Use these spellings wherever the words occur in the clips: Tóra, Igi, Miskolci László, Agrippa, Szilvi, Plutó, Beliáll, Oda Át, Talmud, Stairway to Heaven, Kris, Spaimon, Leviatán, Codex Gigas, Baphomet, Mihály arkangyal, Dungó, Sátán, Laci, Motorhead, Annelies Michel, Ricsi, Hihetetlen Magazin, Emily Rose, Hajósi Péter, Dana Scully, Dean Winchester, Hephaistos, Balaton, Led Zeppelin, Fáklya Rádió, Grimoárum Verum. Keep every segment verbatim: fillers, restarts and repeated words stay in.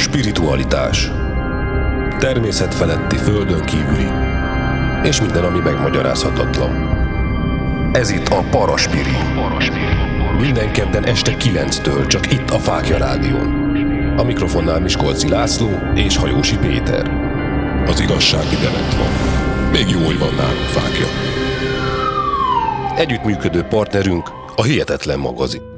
Spiritualitás. Természet feletti, földön kívüli. És minden, ami megmagyarázhatatlan. Ez itt a Paraspiri. Minden kedden este kilenctől csak itt a Fáklya Rádión. A mikrofonnál Miskolci László és Hajósi Péter. Az igazság ide lent van. Még jó, hogy van nálunk Fáklya. Együttműködő partnerünk a Hihetetlen Magazin.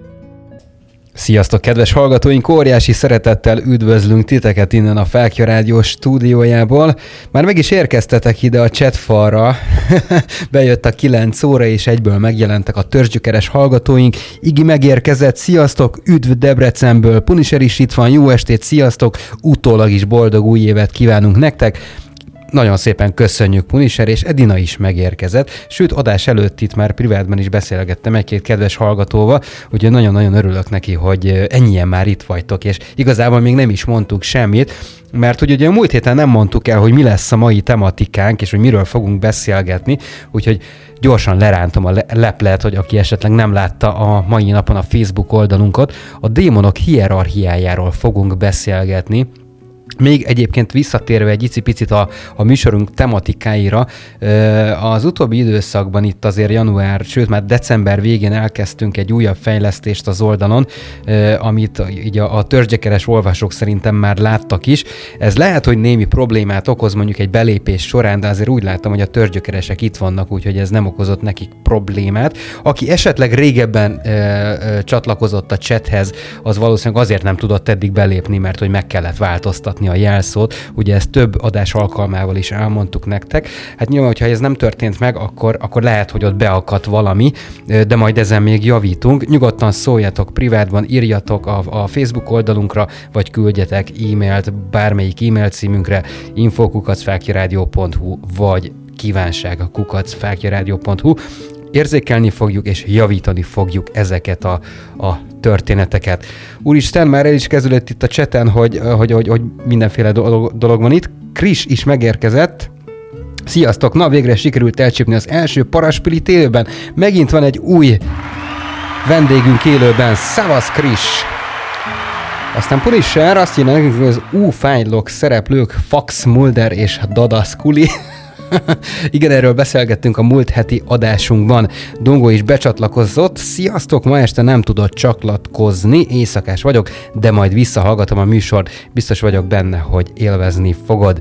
Sziasztok, kedves hallgatóink! Óriási szeretettel üdvözlünk titeket innen a Fáklya Rádió stúdiójából. Már meg is érkeztetek ide a chatfalra. Bejött a kilenc óra, és egyből megjelentek a törzsgyökeres hallgatóink. Igi megérkezett, sziasztok! Üdv Debrecenből! Punisher is itt van, jó estét, sziasztok! Utólag is boldog új évet kívánunk nektek! Nagyon szépen köszönjük, Punisher, és Edina is megérkezett. Sőt, adás előtt itt már privátban is beszélgettem egy-két kedves hallgatóval, úgyhogy nagyon-nagyon örülök neki, hogy ennyien már itt vagytok, és igazából még nem is mondtuk semmit, mert hogy ugye a múlt héten nem mondtuk el, hogy mi lesz a mai tematikánk, és hogy miről fogunk beszélgetni, úgyhogy gyorsan lerántom a leplet, hogy aki esetleg nem látta a mai napon a Facebook oldalunkat, a démonok hierarchiájáról fogunk beszélgetni. Még egyébként visszatérve egy icipicit a, a műsorunk tematikáira, az utóbbi időszakban itt azért január, sőt már december végén elkezdtünk egy újabb fejlesztést az oldalon, amit így a, a törzsgyökeres olvasók szerintem már láttak is. Ez lehet, hogy némi problémát okoz mondjuk egy belépés során, de azért úgy láttam, hogy a törzsgyökeresek itt vannak, úgyhogy ez nem okozott nekik problémát. Aki esetleg régebben ö, ö, csatlakozott a chathez, az valószínűleg azért nem tudott eddig belépni, mert hogy meg kellett változtatni a jelszót. Ugye ezt több adás alkalmával is elmondtuk nektek. Hát nyilván, hogyha ez nem történt meg, akkor, akkor lehet, hogy ott beakadt valami, de majd ezen még javítunk. Nyugodtan szóljatok privátban, írjatok a, a Facebook oldalunkra, vagy küldjetek e-mailt bármelyik e-mail címünkre, info kukac fáklya rádió pont hu vagy kívánság kukac fáklya rádió pont hu. Érzékelni fogjuk és javítani fogjuk ezeket a, a történeteket. Úristen, már el is kezdődött itt a cseten, hogy, hogy, hogy, hogy mindenféle dolog, dolog van itt. Kris is megérkezett. Sziasztok! Na, végre sikerült elcsípni az első Paraspirit élőben. Megint van egy új vendégünk élőben. Szevasz, Kris! Aztán Punisher azt írja nekünk, hogy az U-fájlok szereplők Fox Mulder és Dana Scully. Igen, erről beszélgettünk a múlt heti adásunkban. Dungó is becsatlakozott. Sziasztok, ma este nem tudott csatlakozni, éjszakás vagyok, de majd visszahallgatom a műsort. Biztos vagyok benne, hogy élvezni fogod.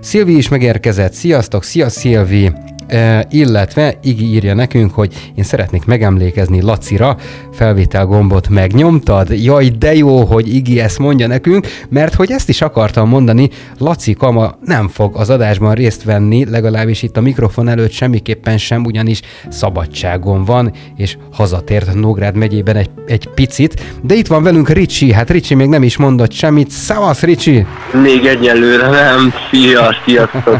Szilvi is megérkezett. Sziasztok, szia Szilvi! E, illetve Igi írja nekünk, hogy én szeretnék megemlékezni Lacira, felvétel gombot megnyomtad? Jaj, de jó, hogy Igi ezt mondja nekünk, mert hogy ezt is akartam mondani, Laci kama nem fog az adásban részt venni, legalábbis itt a mikrofon előtt semmiképpen sem, ugyanis szabadságon van, és hazatért Nógrád megyében egy, egy picit, de itt van velünk Ricsi, hát Ricsi még nem is mondott semmit, szevasz Ricsi! Még egyelőre nem, szia, sziasztok!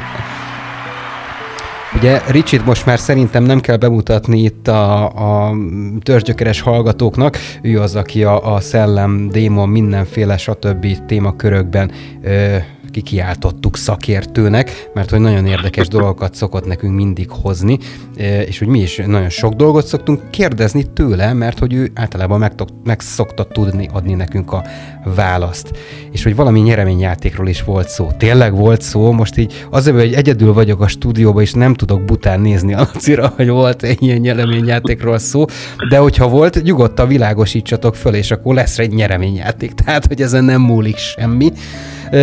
Ugye Ricsit most már szerintem nem kell bemutatni itt a, a törzsgyökeres hallgatóknak, ő az, aki a, a szellem, démon, mindenféle stb. Témakörökben ö, kikiáltottuk szakértőnek, mert hogy nagyon érdekes dolgokat szokott nekünk mindig hozni, ö, és hogy mi is nagyon sok dolgot szoktunk kérdezni tőle, mert hogy ő általában meg, meg szokta tudni adni nekünk a választ. És hogy valami nyereményjátékról is volt szó. Tényleg volt szó, most így azért, hogy egyedül vagyok a stúdióban, és nem tudok bután nézni a Lacira, hogy volt egy ilyen nyereményjátékról szó, de hogyha volt, nyugodtan világosítsatok föl, és akkor lesz egy nyereményjáték, tehát hogy ezen nem múlik semmi.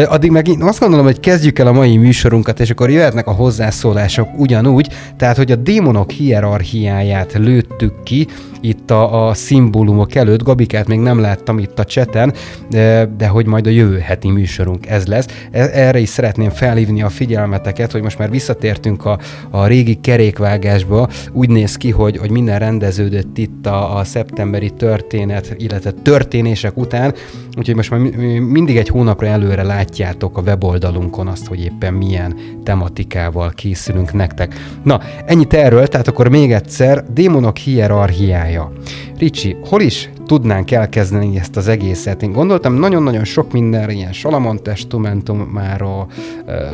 Addig meg én azt gondolom, hogy kezdjük el a mai műsorunkat, és akkor jöhetnek a hozzászólások ugyanúgy, tehát hogy a démonok hierarchiáját lőttük ki itt a, a szimbólumok előtt, Gabikát még nem láttam itt a cseten, de, de hogy majd a jövő heti műsorunk ez lesz. Erre is szeretném felhívni a figyelmeteket, hogy most már visszatértünk a, a régi kerékvágásba, úgy néz ki, hogy, hogy minden rendeződött itt a, a szeptemberi történet, illetve történések után, úgyhogy most már mindig egy hónapra előre látjátok a weboldalunkon azt, hogy éppen milyen tematikával készülünk nektek. Na, ennyit erről, tehát akkor még egyszer, démonok hierarchiája. csinálja. Ricsi, hol is tudnánk elkezdeni ezt az egészet? Én gondoltam, nagyon-nagyon sok minden, ilyen Salamontestumentum már a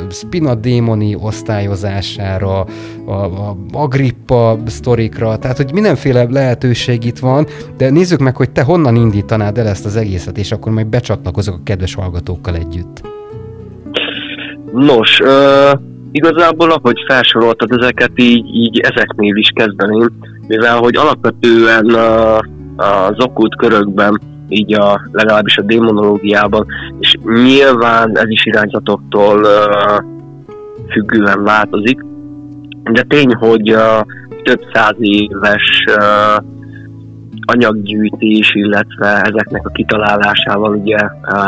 Spina démoni osztályozására, a, a Agrippa sztorikra, tehát hogy mindenféle lehetőség itt van, de nézzük meg, hogy te honnan indítanád el ezt az egészet, és akkor majd becsatlakozok a kedves hallgatókkal együtt. Nos, uh, igazából ahogy felsoroltad ezeket, így, így ezeknél is kezdeném, mivel hogy alapvetően uh, az okkult körökben, így a, legalábbis a démonológiában, és nyilván ez is irányzatoktól uh, függően változik, de tény, hogy uh, több száz éves uh, anyaggyűjtés, illetve ezeknek a kitalálásával ugye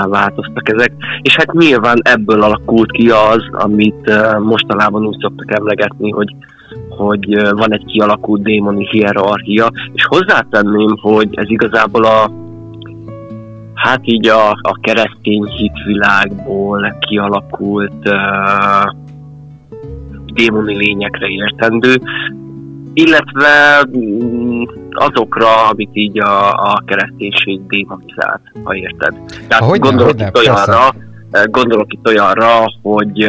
változtak ezek, és hát nyilván ebből alakult ki az, amit mostanában úgy szoktak emlegetni, hogy, hogy van egy kialakult démoni hierarchia, és hozzátenném, hogy ez igazából a hát így a, a keresztény hitvilágból kialakult uh, démoni lényekre értendő, illetve azokra, amit így a, a kereszténység démonizált, ha érted. Tehát hogyne, gondolok, hogyne, itt olyanra, gondolok itt olyanra, hogy...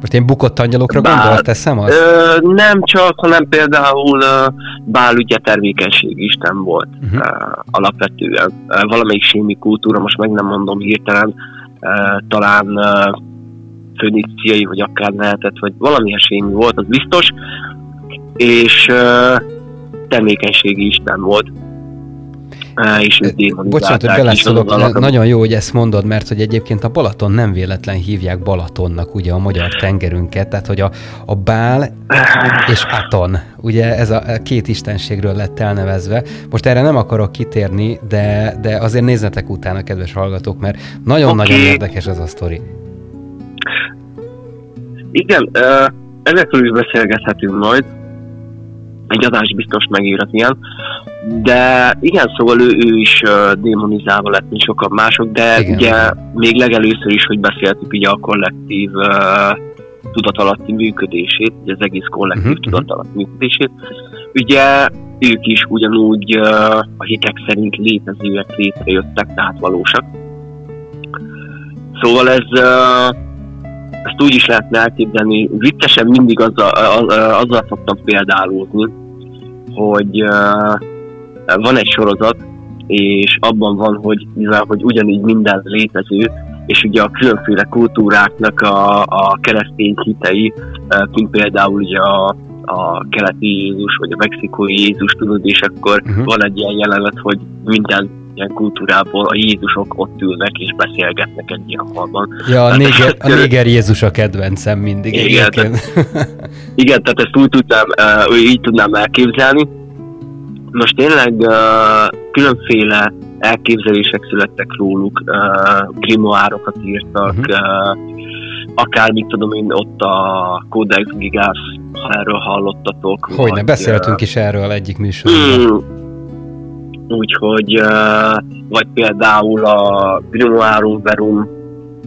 Most én bukott angyalokra bál, gondolt, teszem azt? Ö, nem csak, hanem például Bál ugye termékenység isten volt uh-huh. alapvetően. Valamelyik sémi kultúra, most meg nem mondom hirtelen, talán föníciai, vagy akár lehetett, vagy valamilyen sémi volt, az biztos, és uh, termékenységi isten volt. Uh, és Bocsánat, hogy beleszólok, nagyon jó, hogy ezt mondod, mert hogy egyébként a Balaton nem véletlen hívják Balatonnak, ugye a magyar tengerünket, tehát hogy a, a Bál és Aton, ugye ez a két istenségről lett elnevezve. Most erre nem akarok kitérni, de, de azért nézzetek utána, kedves hallgatók, mert nagyon-nagyon okay. érdekes ez a sztori. Igen, uh, ezekről is beszélgethetünk majd. Egy adás biztos megírat ilyen, de igen, szóval ő, ő is uh, démonizálva lett, mint sokan mások, de igen. Ugye még legelőször is, hogy beszéltük ugye a kollektív uh, tudatalatti működését, ugye az egész kollektív uh-huh. tudatalatti működését, ugye ők is ugyanúgy uh, a hitek szerint létezőek létrejöttek, tehát valósak. Szóval ez... Uh, Ezt úgy is lehetne elképzelni, viccesen mindig azzal, azzal szoktam példálózni, hogy uh, van egy sorozat, és abban van, hogy, mivel, hogy ugyanígy minden létező, és ugye a különféle kultúráknak a, a keresztény hitei, mint például ugye a, a keleti Jézus, vagy a mexikói Jézus, tudod, és akkor uh-huh. van egy ilyen jelenet, hogy minden ilyen kultúrából a Jézusok ott ülnek és beszélgetnek egy ilyen halban. Ja, a néger, a néger Jézus a kedvencem mindig. Igen, tehát, igen, tehát ezt úgy tudnám, így tudnám elképzelni. Most tényleg különféle elképzelések születtek róluk, grimoárokat írtak, uh-huh. akár, mit tudom én, ott a Codex Gigas, ha erről hallottatok. Hogyne, vagy, beszéltünk is erről egyik műsorban. Mm, Úgyhogy, vagy például a Grimoárum Verum,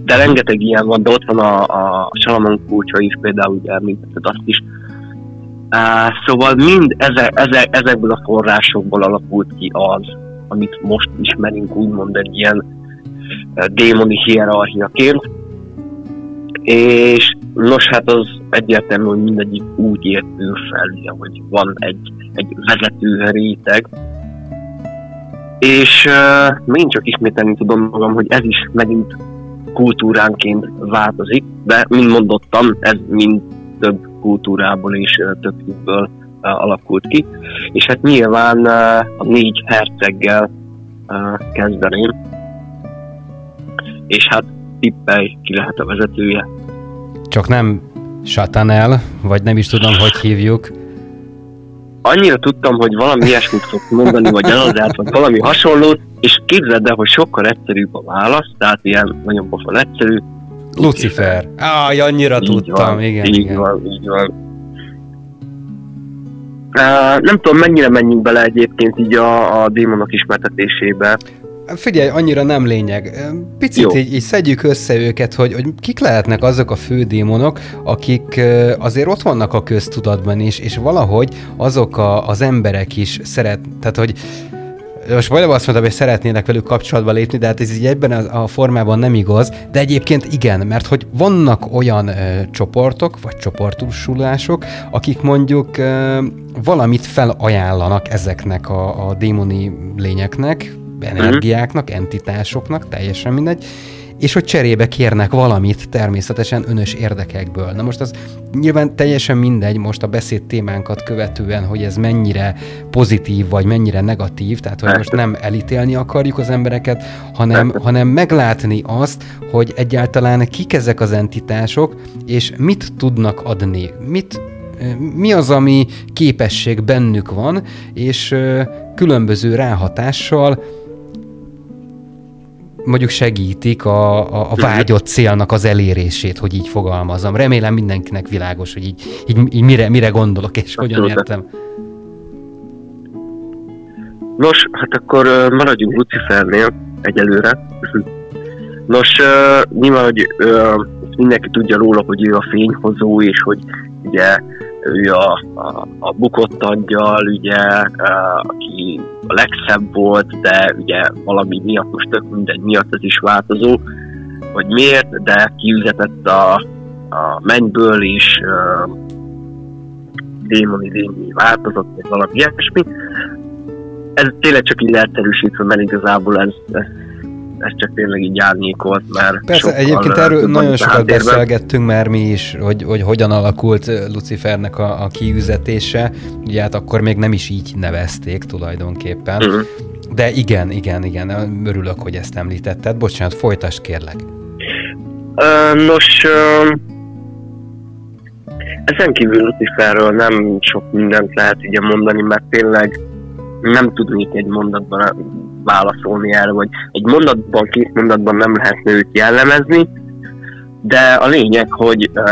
de rengeteg ilyen van, de ott van a, a Salamon kulcsai is például, ugye említetted azt is. Szóval mind eze, eze, ezekből a forrásokból alakult ki az, amit most ismerünk úgymond egy ilyen démoni hierarchiaként. És nos, hát az egyértelmű, hogy mindegyik úgy épül fel, hogy van egy, egy vezető réteg. És uh, még csak ismételni tudom magam, hogy ez is megint kultúránként változik, de mint mondottam, ez mind több kultúrából és uh, több hitből uh, alakult ki. És hát nyilván uh, a négy herceggel uh, kezdeném. És hát tippelj, ki lehet a vezetője. Csak nem Sátánel, vagy nem is tudom, hogy hívjuk. Annyira tudtam, hogy valami ilyesmit fogsz mondani, vagy eladát, vagy valami hasonlót, és képzeld el, hogy sokkal egyszerűbb a válasz, tehát ilyen nagyon pofon egyszerű. Lucifer. Áj, annyira így tudtam, van, igen. Így igen. van, így van. Uh, nem tudom, mennyire menjünk bele egyébként így a, a démonok ismertetésébe. Figyelj, annyira nem lényeg. Picit így, így szedjük össze őket, hogy, hogy kik lehetnek azok a fődémonok, akik azért ott vannak a köztudatban is, és valahogy azok a, az emberek is szeret... Tehát, hogy most valóban azt mondtam, hogy szeretnének velük kapcsolatba lépni, de hát ez így ebben a formában nem igaz, de egyébként igen, mert hogy vannak olyan ö, csoportok, vagy csoportosulások, akik mondjuk ö, valamit felajánlanak ezeknek a, a démoni lényeknek, energiáknak, entitásoknak, teljesen mindegy, és hogy cserébe kérnek valamit természetesen önös érdekekből. Na most az nyilván teljesen mindegy most a beszéd témánkat követően, hogy ez mennyire pozitív, vagy mennyire negatív, tehát hogy most nem elítélni akarjuk az embereket, hanem, hanem meglátni azt, hogy egyáltalán kik ezek az entitások, és mit tudnak adni, mit, mi az, ami képesség bennük van, és különböző ráhatással mondjuk segítik a, a, a vágyott célnak az elérését, hogy így fogalmazom. Remélem mindenkinek világos, hogy így, így, így mire, mire gondolok, és hogyan értem. Nos, hát akkor maradjunk Lucifernél egyelőre. Nos, nyilván, hogy mindenki tudja róla, hogy ő a fényhozó, és hogy ugye ő a, a, a bukott angyal, ugye, aki a legszebb volt, de ugye valami miatt, most tök mindegy miatt ez is változó, hogy miért, de kiüzetett a, a mennyből is démoni lényé változott, vagy valami ilyesmi. Ez tényleg csak így leegyszerűsítve, mert igazából ez, ez ez csak tényleg így árnyékolt, mert... Persze, egyébként erről nagyon sokat beszélgettünk már mi is, hogy, hogy hogyan alakult Lucifernek a, a kiüzetése, ugye hát akkor még nem is így nevezték tulajdonképpen. Uh-huh. De igen, igen, igen, örülök, hogy ezt említetted. Bocsánat, folytasd kérlek. Uh, nos, uh, ezen kívül Luciferről nem sok mindent lehet ugye mondani, mert tényleg nem tudnék egy mondatban válaszolni erre, vagy egy mondatban, két mondatban nem lehetne őt jellemezni, de a lényeg, hogy uh,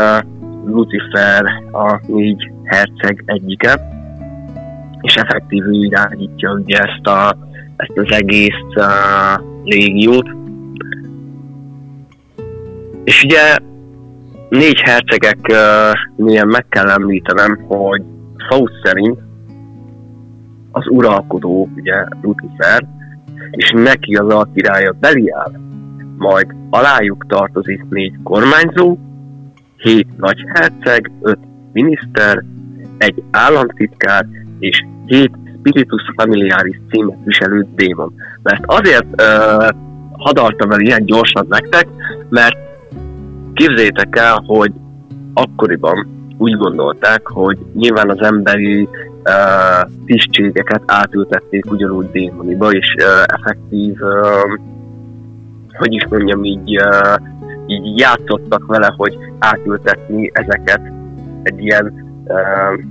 Lucifer a négy herceg egyike, és effektív irányítja ugye ezt, a, ezt az egész uh, légiót. És ugye négy hercegeknél uh, meg kell említenem, hogy Faust szerint az uralkodó, ugye Lucifer, és neki az alkirálya Beliáll, majd alájuk tartozik négy kormányzó, hét nagyherceg, öt miniszter, egy államtitkár és hét spiritus familiaris címet viselő démon. Mert azért uh, hadartam el ilyen gyorsan nektek, mert képzeljétek el, hogy akkoriban úgy gondolták, hogy nyilván az emberi Uh, tisztségeket átültették ugyanúgy démoniba, és uh, effektív, uh, hogy is mondjam, így, uh, így játszottak vele, hogy átültetni ezeket egy ilyen uh,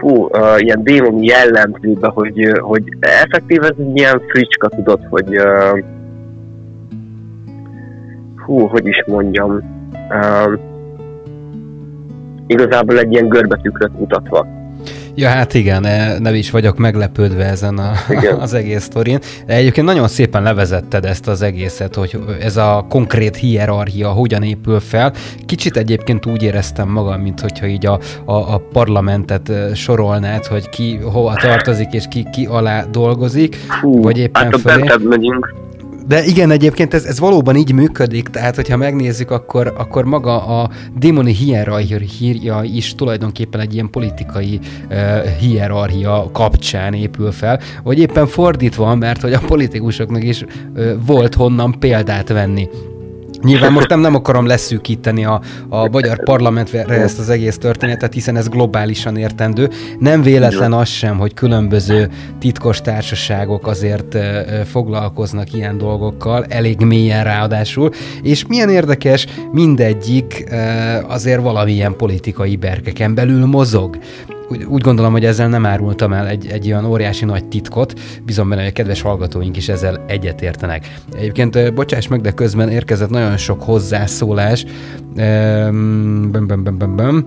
fú, uh, ilyen démoni jellemzőbe, hogy, uh, hogy effektív ez egy ilyen fricska, tudod, hogy uh, hú, hogy is mondjam, uh, igazából egy ilyen görbetükröt mutatva. Ja, hát igen, nem is vagyok meglepődve ezen a, az egész sztorin. Egyébként nagyon szépen levezetted ezt az egészet, hogy ez a konkrét hierarchia hogyan épül fel. Kicsit egyébként úgy éreztem magam, mint hogyha így a, a, a parlamentet sorolnád, hogy ki hova tartozik, és ki, ki alá dolgozik. Hú, vagy éppen hát a bentebb megyünk. De igen, egyébként ez, ez valóban így működik, tehát hogyha megnézzük, akkor, akkor maga a démoni hierarchia is tulajdonképpen egy ilyen politikai uh, hierarchia kapcsán épül fel, vagy éppen fordítva, mert hogy a politikusoknak is uh, volt honnan példát venni. Nyilván most nem, nem akarom leszűkíteni a, a magyar parlamentre ezt az egész történetet, hiszen ez globálisan értendő. Nem véletlen az sem, hogy különböző titkos társaságok azért foglalkoznak ilyen dolgokkal, elég mélyen ráadásul, és milyen érdekes, mindegyik azért valamilyen politikai berkeken belül mozog. úgy, úgy gondolom, hogy ezzel nem árultam el egy, egy olyan óriási nagy titkot, bizony benne, hogy a kedves hallgatóink is ezzel egyetértenek. Egyébként bocsáss meg, de közben érkezett nagyon sok hozzászólás. Böm, böm, böm, böm, böm.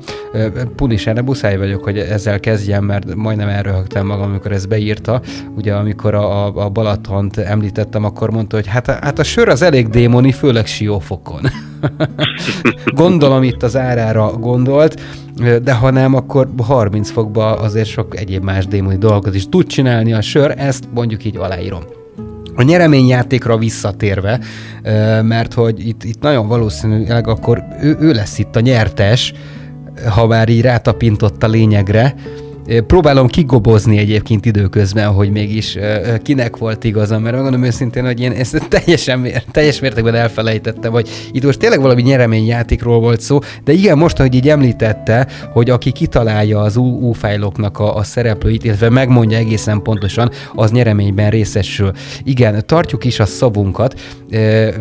Punisher, buszáj vagyok, hogy ezzel kezdjem, mert majdnem elröhögtem magam, amikor ezt beírta. Ugye, amikor a, a Balatont említettem, akkor mondta, hogy hát, hát a sör az elég démoni, főleg siófokon. Gondolom itt az árára gondolt, de ha nem, akkor harminc fokba azért sok egyéb más démoni dolgot is tud csinálni a sör, ezt mondjuk így aláírom. A nyereményjátékra visszatérve, mert hogy itt, itt nagyon valószínűleg akkor ő, ő lesz itt a nyertes, ha már így rátapintott a lényegre. Próbálom kigobozni egyébként időközben, hogy mégis kinek volt igaza, mert megmondom őszintén, hogy én ezt teljesen, teljes mértékben elfelejtettem, hogy itt most tényleg valami nyereményjátékról volt szó, de igen, most, ahogy így említette, hogy aki kitalálja az u-fájloknak a, a szereplőit, illetve megmondja egészen pontosan, az nyereményben részesül. Igen, tartjuk is a szavunkat,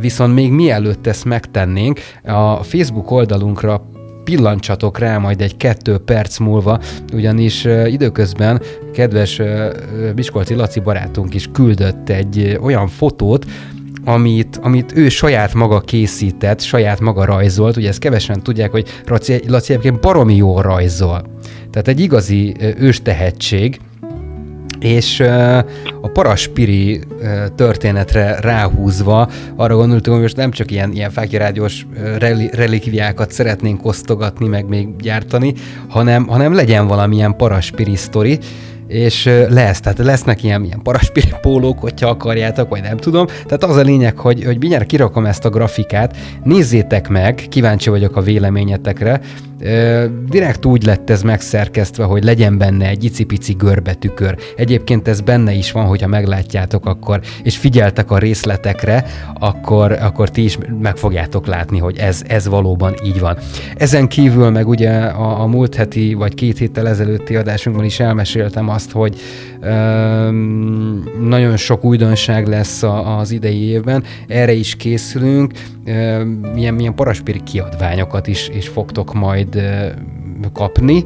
viszont még mielőtt ezt megtennénk, a Facebook oldalunkra pillantsatok rá majd egy kettő perc múlva, ugyanis uh, időközben kedves uh, Miskolci Laci barátunk is küldött egy uh, olyan fotót, Amit, amit ő saját maga készített, saját maga rajzolt. Ugye ezt kevesen tudják, hogy Laci, Laci egyébként baromi jól rajzol. Tehát egy igazi uh, ős tehetség, és uh, a Paraspiri uh, történetre ráhúzva arra gondoltunk, hogy most nem csak ilyen, ilyen Fáklya Rádiós uh, reli- relikviákat szeretnénk osztogatni, meg még gyártani, hanem, hanem legyen valamilyen Paraspiri sztori, és uh, lesz, tehát lesznek ilyen, ilyen Paraspiri pólók, hogyha akarjátok, vagy nem tudom. Tehát az a lényeg, hogy, hogy mindjárt kirakom ezt a grafikát, nézzétek meg, kíváncsi vagyok a véleményetekre. Direkt úgy lett ez megszerkesztve, hogy legyen benne egy icipici görbetükör. Egyébként ez benne is van, hogyha meglátjátok akkor, és figyeltek a részletekre, akkor, akkor ti is meg fogjátok látni, hogy ez, ez valóban így van. Ezen kívül meg ugye a, a múlt heti, vagy két héttel ezelőtti adásunkban is elmeséltem azt, hogy öm, nagyon sok újdonság lesz a, az idei évben, erre is készülünk, öm, ilyen, ilyen Paraspiri kiadványokat is, is fogtok majd kapni.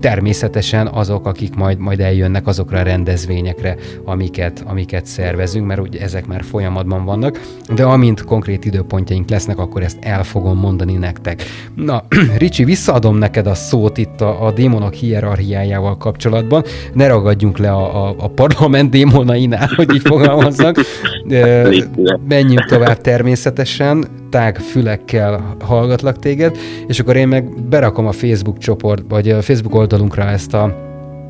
Természetesen azok, akik majd, majd eljönnek azokra a rendezvényekre, amiket, amiket szervezünk, mert ugye ezek már folyamatban vannak, de amint konkrét időpontjaink lesznek, akkor ezt el fogom mondani nektek. Na, Ricsi, visszaadom neked a szót itt a, a démonok hierarchiájával kapcsolatban. Ne ragadjunk le a, a, a parlament démonainál, hogy így fogalmazzak. Menjünk tovább természetesen, tág fülekkel hallgatlak téged, és akkor én meg berakom a Facebook csoport, vagy a Facebook oldalunkra ezt a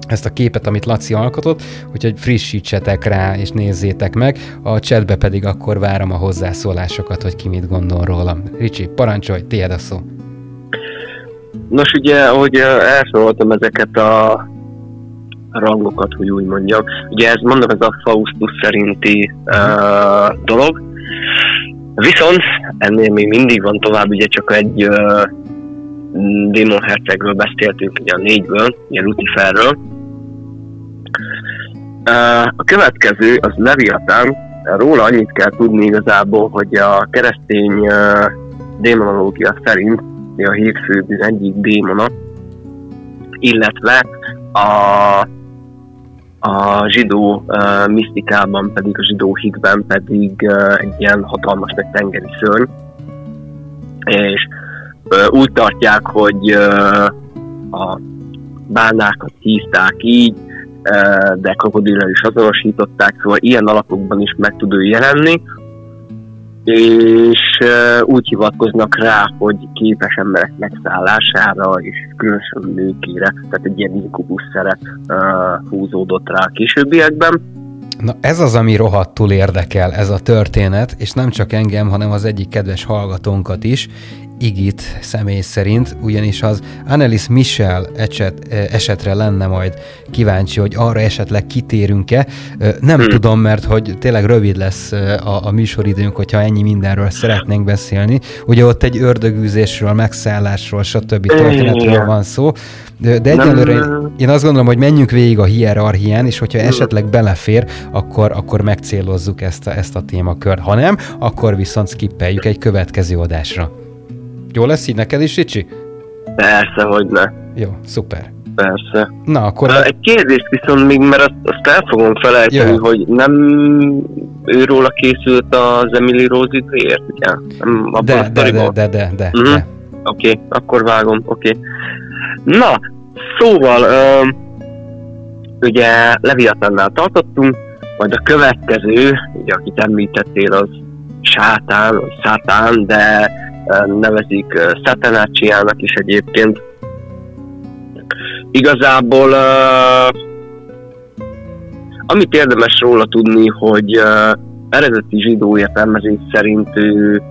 ezt a képet, amit Laci alkotott, úgyhogy frissítsetek rá, és nézzétek meg. A chatbe pedig akkor várom a hozzászólásokat, hogy ki mit gondol rólam. Ricsi, parancsolj, tiéd a szó. Nos, ugye, ahogy elsoroltam ezeket a rangokat, hogy úgy mondjam, ugye ez, mondom, ez a Faustus szerinti uh, dolog, viszont ennél még mindig van tovább, ugye csak egy uh, démon hercegről beszéltünk, ugye a négyből, ugye Luciferről. Uh, a következő, az Leviatán. Róla annyit kell tudni igazából, hogy a keresztény uh, démonológia szerint a hírfő egyik démona, illetve a, a zsidó uh, misztikában, pedig a zsidó hitben pedig uh, egy ilyen hatalmas nagy tengeri szörny. És úgy tartják, hogy a bálnákat hízták így, de krokodillal is azonosították, szóval ilyen alakokban is meg tud ő jelenni, és úgy hivatkoznak rá, hogy képes emberek megszállására és különösen nőkére, tehát egy ilyen inkubus szerep húzódott rá a későbbiekben. Na ez az, ami rohadtul érdekel, ez a történet, és nem csak engem, hanem az egyik kedves hallgatónkat is, Igit személy szerint, ugyanis az Annelies Michel eset, esetre lenne majd kíváncsi, hogy arra esetleg kitérünk-e. Nem hmm. tudom, mert hogy tényleg rövid lesz a, a műsoridőnk, hogyha ennyi mindenről szeretnénk beszélni. Ugye ott egy ördögűzésről, megszállásról, stb. Történetről van szó. De egyelőre én, én azt gondolom, hogy menjünk végig a hierarchián, és hogyha esetleg belefér, akkor, akkor megcélozzuk ezt a, ezt a témakört. Ha nem, akkor viszont skippeljük egy következő adásra. Jó lesz így neked is, Ricsi? Persze, hogy ne. Jó, szuper. Persze. Na, akkor... A, egy kérdést viszont még, mert azt, azt el fogom felejteni, jö. hogy nem őróla készült az Emily Rose Dréért, ugye? De, de, de, de, de, de. Mm-hmm. de. Oké, okay, akkor vágom, oké. Okay. Na, szóval, ö, ugye Leviatánnál tartottunk, majd a következő, ugye akit említettél, az Sátán, vagy Sátán, de nevezik Satanácsiának is egyébként. Igazából uh, amit érdemes róla tudni, hogy uh, eredeti zsidó értelmezés szerint ő,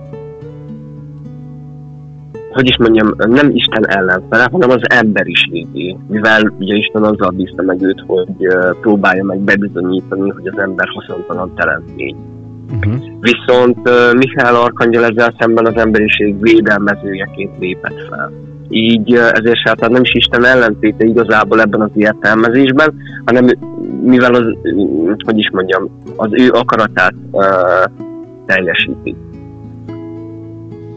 hogy is mondjam, nem Isten ellenfele, hanem az emberiségé. Mivel ugye Isten azzal bízta meg őt, hogy uh, próbálja meg bebizonyítani, hogy az ember haszontalan teremtmény. Uh-huh. Viszont uh, Mihály arkangyal ezzel szemben az emberiség védelmezőjeként lépett fel. Így ezért Sátán nem is Isten ellentéte igazából ebben az értelmezésben, hanem mivel az, hogy is mondjam, az ő akaratát uh, teljesíti.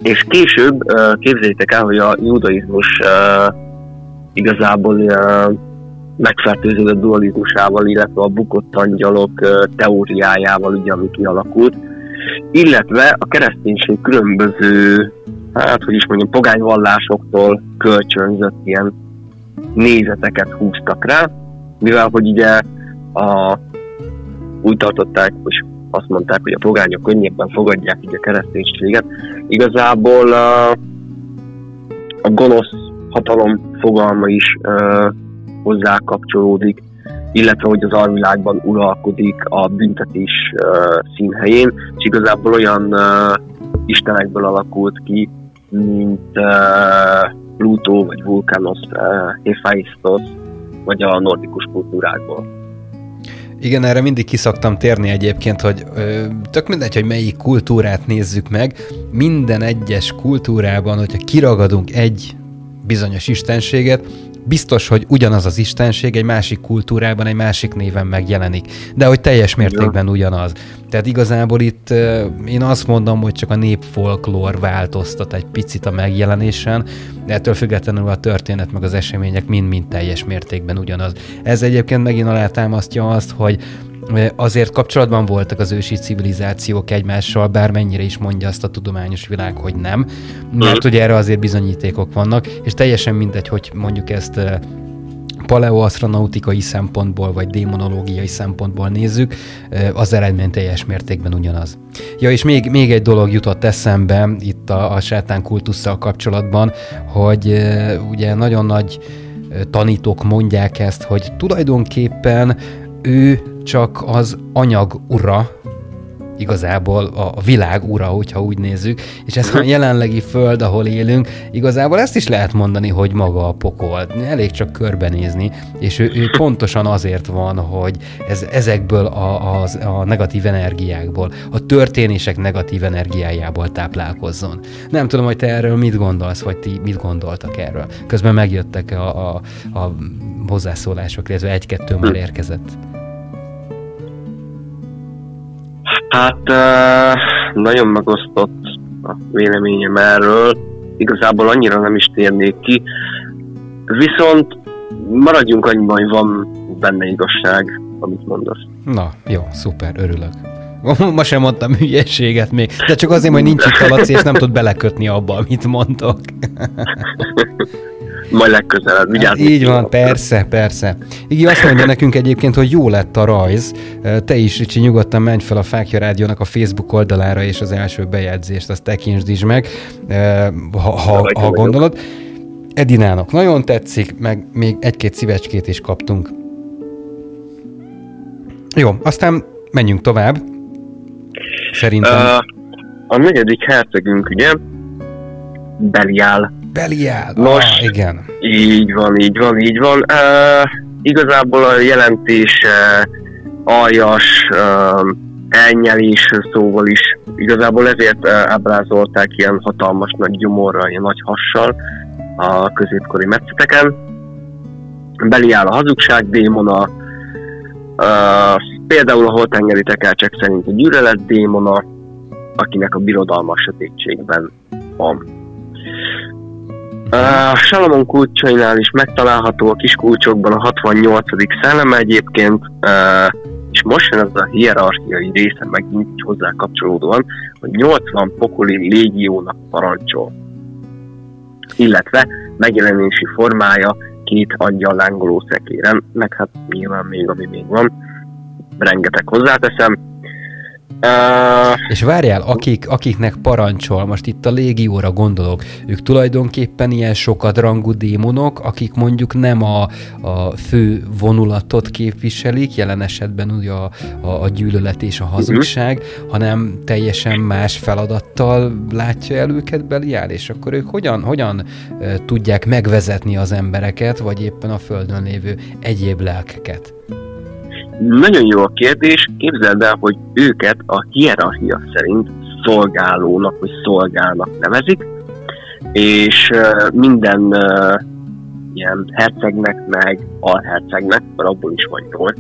És később uh, képzeljétek el, hogy a judaizmus uh, igazából uh, megfertőződött dualizmusával, illetve a bukott angyalok uh, teóriájával, ugye, ami kialakult, illetve a kereszténység különböző, hát, hogy is mondjam, pogány vallásoktól kölcsönzött ilyen nézeteket húztak rá, mivel, hogy ugye a, úgy tartották, és azt mondták, hogy a pogányok könnyebben fogadják így a kereszténységet. Igazából a, a gonosz hatalom fogalma is ö, hozzá kapcsolódik, illetve, hogy az alvilágban uralkodik a büntetés ö, színhelyén, és igazából olyan ö, istenekből alakult ki, mint uh, Plutó, vagy Vulkános, uh, Hephaistos, vagy a nordikus kultúrákból. Igen, erre mindig ki szoktam térni egyébként, hogy ö, tök mindegy, hogy melyik kultúrát nézzük meg. Minden egyes kultúrában, hogyha kiragadunk egy bizonyos istenséget, biztos, hogy ugyanaz az istenség egy másik kultúrában, egy másik néven megjelenik. De hogy teljes mértékben ugyanaz. Tehát igazából itt én azt mondom, hogy csak a népfolklór változtat egy picit a megjelenésen, de ettől függetlenül a történet meg az események mind-mind teljes mértékben ugyanaz. Ez egyébként megint alátámasztja azt, hogy azért kapcsolatban voltak az ősi civilizációk egymással, bármennyire is mondja azt a tudományos világ, hogy nem, mert ugye erre azért bizonyítékok vannak, és teljesen mindegy, hogy mondjuk ezt paleoastronautikai szempontból, vagy démonológiai szempontból nézzük, az eredmény teljes mértékben ugyanaz. Ja, és még, még egy dolog jutott eszembe itt a, a sátán kultusszal kapcsolatban, hogy ugye nagyon nagy tanítók mondják ezt, hogy tulajdonképpen ő csak az anyag ura, igazából a világ ura, hogyha úgy nézzük, és ez a jelenlegi föld, ahol élünk, igazából ezt is lehet mondani, hogy maga a pokol. Elég csak körbenézni, és ő, ő pontosan azért van, hogy ez, ezekből a, a, a negatív energiákból, a történések negatív energiájából táplálkozzon. Nem tudom, hogy te erről mit gondolsz, vagy ti mit gondoltak erről. Közben megjöttek a, a, a hozzászólások, illetve egy-kettő már érkezett. Hát nagyon megosztott a véleményem erről, igazából annyira nem is térnék ki, viszont maradjunk annyiban, hogy van benne igazság, amit mondasz. Na, jó, szuper, örülök. Ma sem mondtam hülyeséget még, de csak azért, hogy nincs itt a Laci, és nem tud belekötni abba, amit mondok. Majd legközelebb, vigyázz. Hát, így van, persze, persze. Iggy azt mondja nekünk egyébként, hogy jó lett a rajz. Te is, Ricsi, nyugodtan menj fel a Fáklya Rádiónak a Facebook oldalára, és az első bejegyzést azt tekintsd is meg, ha, ha, ha gondolod. Edinának nagyon tetszik, meg még egy-két szívecskét is kaptunk. Jó, aztán menjünk tovább. Szerintem. A, a negyedik hercegünk, ugye? Beliáll. Beliáll, ah, igen. Így van, így van, így van. Uh, igazából a jelentés uh, aljas, uh, elnyelés szóval is. Igazából ezért uh, ábrázolták ilyen hatalmas nagy gyomorral, ilyen nagy hassal a középkori metszeteken. Beliáll a hazugság démona, uh, például a holtengeri tekercsek szerint a gyűlölet démona, akinek a birodalma sötétségben van. A Salamon kulcsainál is megtalálható a kis kulcsokban a hatvannyolcadik szelleme egyébként, és most jön az a hierarchiai része megint így hozzá kapcsolódóan, hogy nyolcvan pokoli légiónak parancsol. Illetve megjelenési formája két angyal lángoló szekéren, meg hát nyilván még, ami még van, rengeteg hozzáteszem. Uh, és várjál, akik, akiknek parancsol, most itt a légióra gondolok, ők tulajdonképpen ilyen sokadrangú démonok, akik mondjuk nem a, a fő vonulatot képviselik, jelen esetben ugye a, a, a gyűlölet és a hazugság, uh-huh. hanem teljesen más feladattal látja el őket Beliáll, és akkor ők hogyan, hogyan uh, tudják megvezetni az embereket, vagy éppen a földön lévő egyéb lelkeket? Nagyon jó a kérdés, képzeld el, hogy őket a hierarchia szerint szolgálónak vagy szolgálnak nevezik, és minden uh, ilyen hercegnek meg alhercegnek, mert abból is van jól,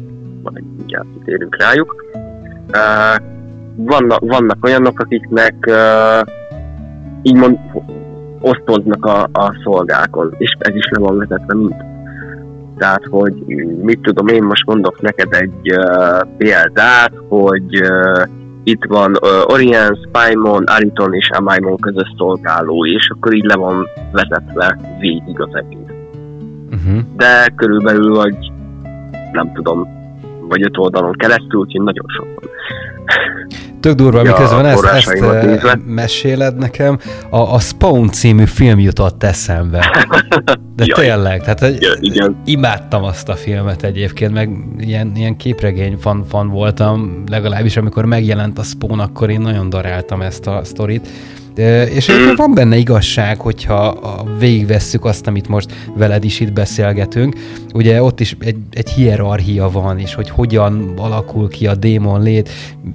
majd mindjárt kitérünk rájuk. Uh, vannak, vannak olyanok, akiknek uh, így mond, osztoznak a, a szolgákon, és ez is le van vezetve mint. Tehát, hogy mit tudom, én most mondok neked egy uh, példát, hogy uh, itt van uh, Orient, Spaimon, Ariton és Amaimon közös szolgáló, és akkor így le van vezetve végig az egész. Uh-huh. De körülbelül vagy, nem tudom, vagy öt oldalon keresztül, úgyhogy nagyon sok van. Tök durva, ja, miközben ezt, ezt meséled nekem. A, a Spawn című film jutott eszembe. De ja, tényleg, tehát ja, imádtam azt a filmet egyébként, meg ilyen, ilyen képregény fan, fan voltam, legalábbis amikor megjelent a Spawn, akkor én nagyon daráltam ezt a sztorit. De, és mm. van benne igazság, hogyha végigvesszük azt, amit most veled is itt beszélgetünk. Ugye ott is egy, egy hierarchia van, és hogy hogyan alakul ki a démon lét,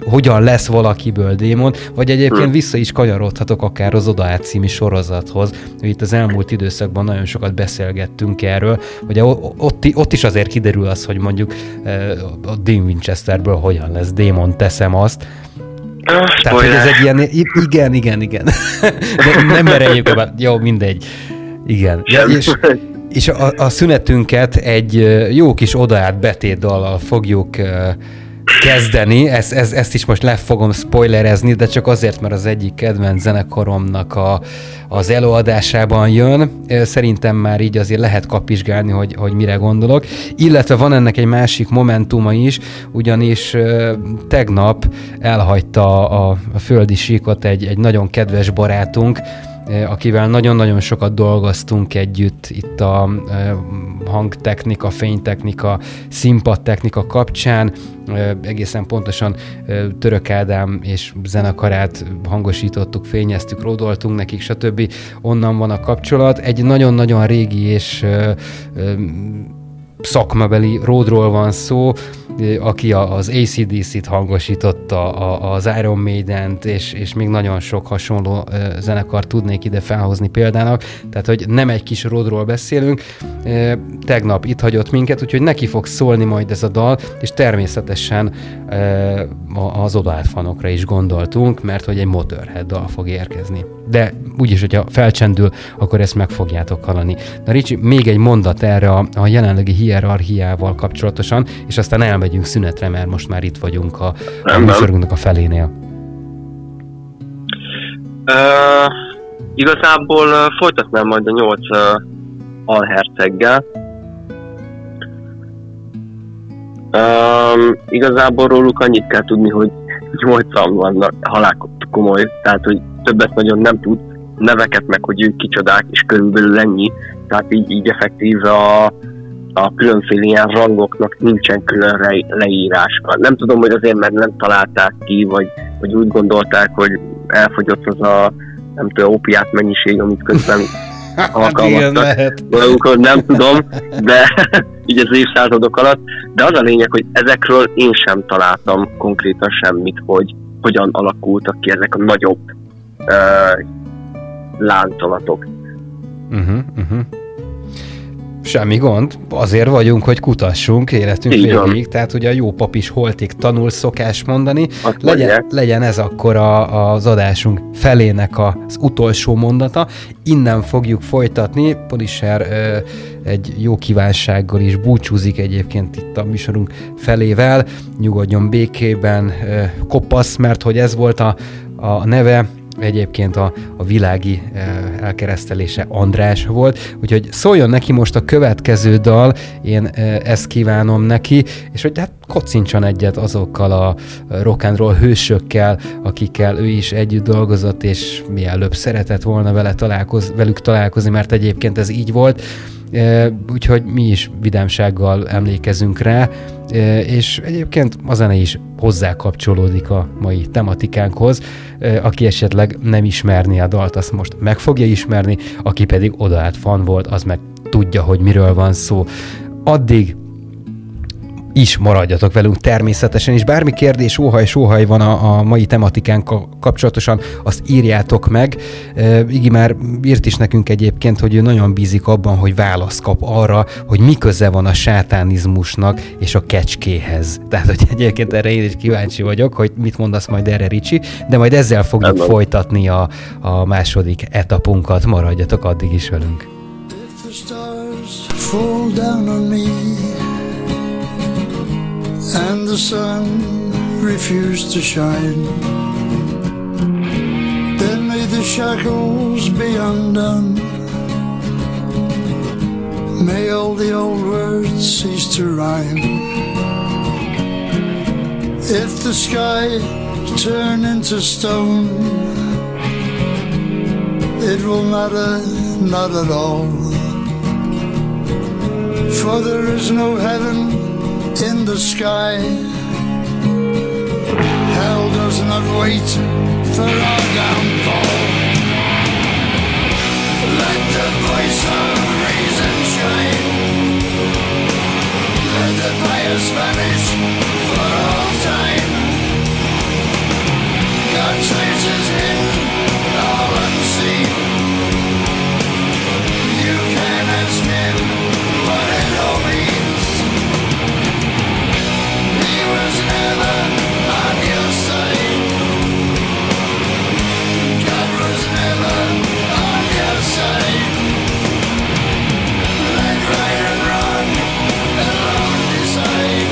hogyan lesz valakiből démon, vagy egyébként mm. vissza is kanyarodhatok akár az Oda át című sorozathoz. Itt az elmúlt időszakban nagyon sokat beszélgettünk erről, ugye ott, ott is azért kiderül az, hogy mondjuk a Dean Winchesterből hogyan lesz démon, teszem azt. Tehát, hogy ez egy ilyen... Igen, igen, igen. De nem merejjük abban. Jó, mindegy. Igen. Ja, és és a, a szünetünket egy jó kis odaát betétdallal fogjuk kezdeni. Ezt, ez, ezt is most le fogom spoilerezni, de csak azért, mert az egyik kedvenc zenekaromnak a, az előadásában jön. Szerintem már így azért lehet kapizsgálni, hogy, hogy mire gondolok. Illetve van ennek egy másik momentuma is, ugyanis tegnap elhagyta a, a földi síkot egy, egy nagyon kedves barátunk, akivel nagyon-nagyon sokat dolgoztunk együtt itt a hangtechnika, fénytechnika, színpadtechnika kapcsán. Egészen pontosan Török Ádám és zenekarát hangosítottuk, fényeztük, ródoltunk nekik, stb. Onnan van a kapcsolat. Egy nagyon-nagyon régi és szakmabeli ródról van szó, aki az á cé dé cét hangosította, az Iron Maident, és, és még nagyon sok hasonló zenekart tudnék ide felhozni példának, tehát hogy nem egy kis ródról beszélünk. Tegnap itt hagyott minket, úgyhogy neki fog szólni majd ez a dal, és természetesen az Odaát fanokra is gondoltunk, mert hogy egy Motorhead dal fog érkezni. De úgyis, hogyha felcsendül, akkor ezt meg fogjátok hallani. Na Ricsi, még egy mondat erre a, a jelenlegi hierarchiával kapcsolatosan, és aztán elmegyünk szünetre, mert most már itt vagyunk a, a műsorunknak a felénél. Uh, igazából uh, folytatnám majd a nyolc uh, alherceggel. Uh, igazából róluk annyit kell tudni, hogy nyolcan vannak, halál komoly, tehát hogy többet nagyon nem tud, neveket meg, hogy ők kicsodák, és körülbelül ennyi. Tehát így, így effektíve a, a különféle ilyen rangoknak nincsen külön re, leírása. Nem tudom, hogy azért, mert nem találták ki, vagy, vagy úgy gondolták, hogy elfogyott az a, nem tudom, opiát mennyiség, amit közben alkalmaztak. Valójában nem tudom, de így az évszázadok alatt. De az a lényeg, hogy ezekről én sem találtam konkrétan semmit, hogy hogyan alakultak ki ezek a nagyobb Uh, láncolatok. Uh-huh, uh-huh. Semmi gond, azért vagyunk, hogy kutassunk életünk végig, tehát ugye a jó pap is holtig tanul, szokás mondani. Legyen, legyen ez akkor a, az adásunk felének az utolsó mondata. Innen fogjuk folytatni. Punisher egy jó kívánsággal is búcsúzik egyébként itt a műsorunk felével. Nyugodjon békében, kopasz, mert hogy ez volt a, a neve. Egyébként a, a világi elkeresztelése András volt, úgyhogy szóljon neki most a következő dal, én ezt kívánom neki, és hogy hát kocincson egyet azokkal a rock and roll hősökkel, akikkel ő is együtt dolgozott, és mielőbb szeretett volna vele találkoz, velük találkozni, mert egyébként ez így volt. Úgyhogy mi is vidámsággal emlékezünk rá, és egyébként a zene is hozzá kapcsolódik a mai tematikánkhoz. Aki esetleg nem ismerné a dalt, azt most meg fogja ismerni, aki pedig odaállt fan volt, az meg tudja, hogy miről van szó. Addig is maradjatok velünk természetesen, és bármi kérdés, óhaj, sóhaj van a, a mai tematikánkkal kapcsolatosan, azt írjátok meg. E, Igi már írt is nekünk egyébként, hogy ő nagyon bízik abban, hogy választ kap arra, hogy mi köze van a sátánizmusnak és a kecskéhez. Tehát, hogy egyébként erre én is kíváncsi vagyok, hogy mit mondasz majd erre, Ricsi, de majd ezzel fogjuk Hello. folytatni a, a második etapunkat. Maradjatok addig is velünk. And the sun refused to shine. Then may the shackles be undone. May all the old words cease to rhyme. If the sky turn into stone, it will matter not at all. For there is no heaven in the sky. Hell does not wait for our downfall. Let the voice of reason shine. Let the pious vanish for all time. God traces hidden, all unseen. You can ask him what it all means. Never on your side. God was never on your side. Let right and wrong alone decide.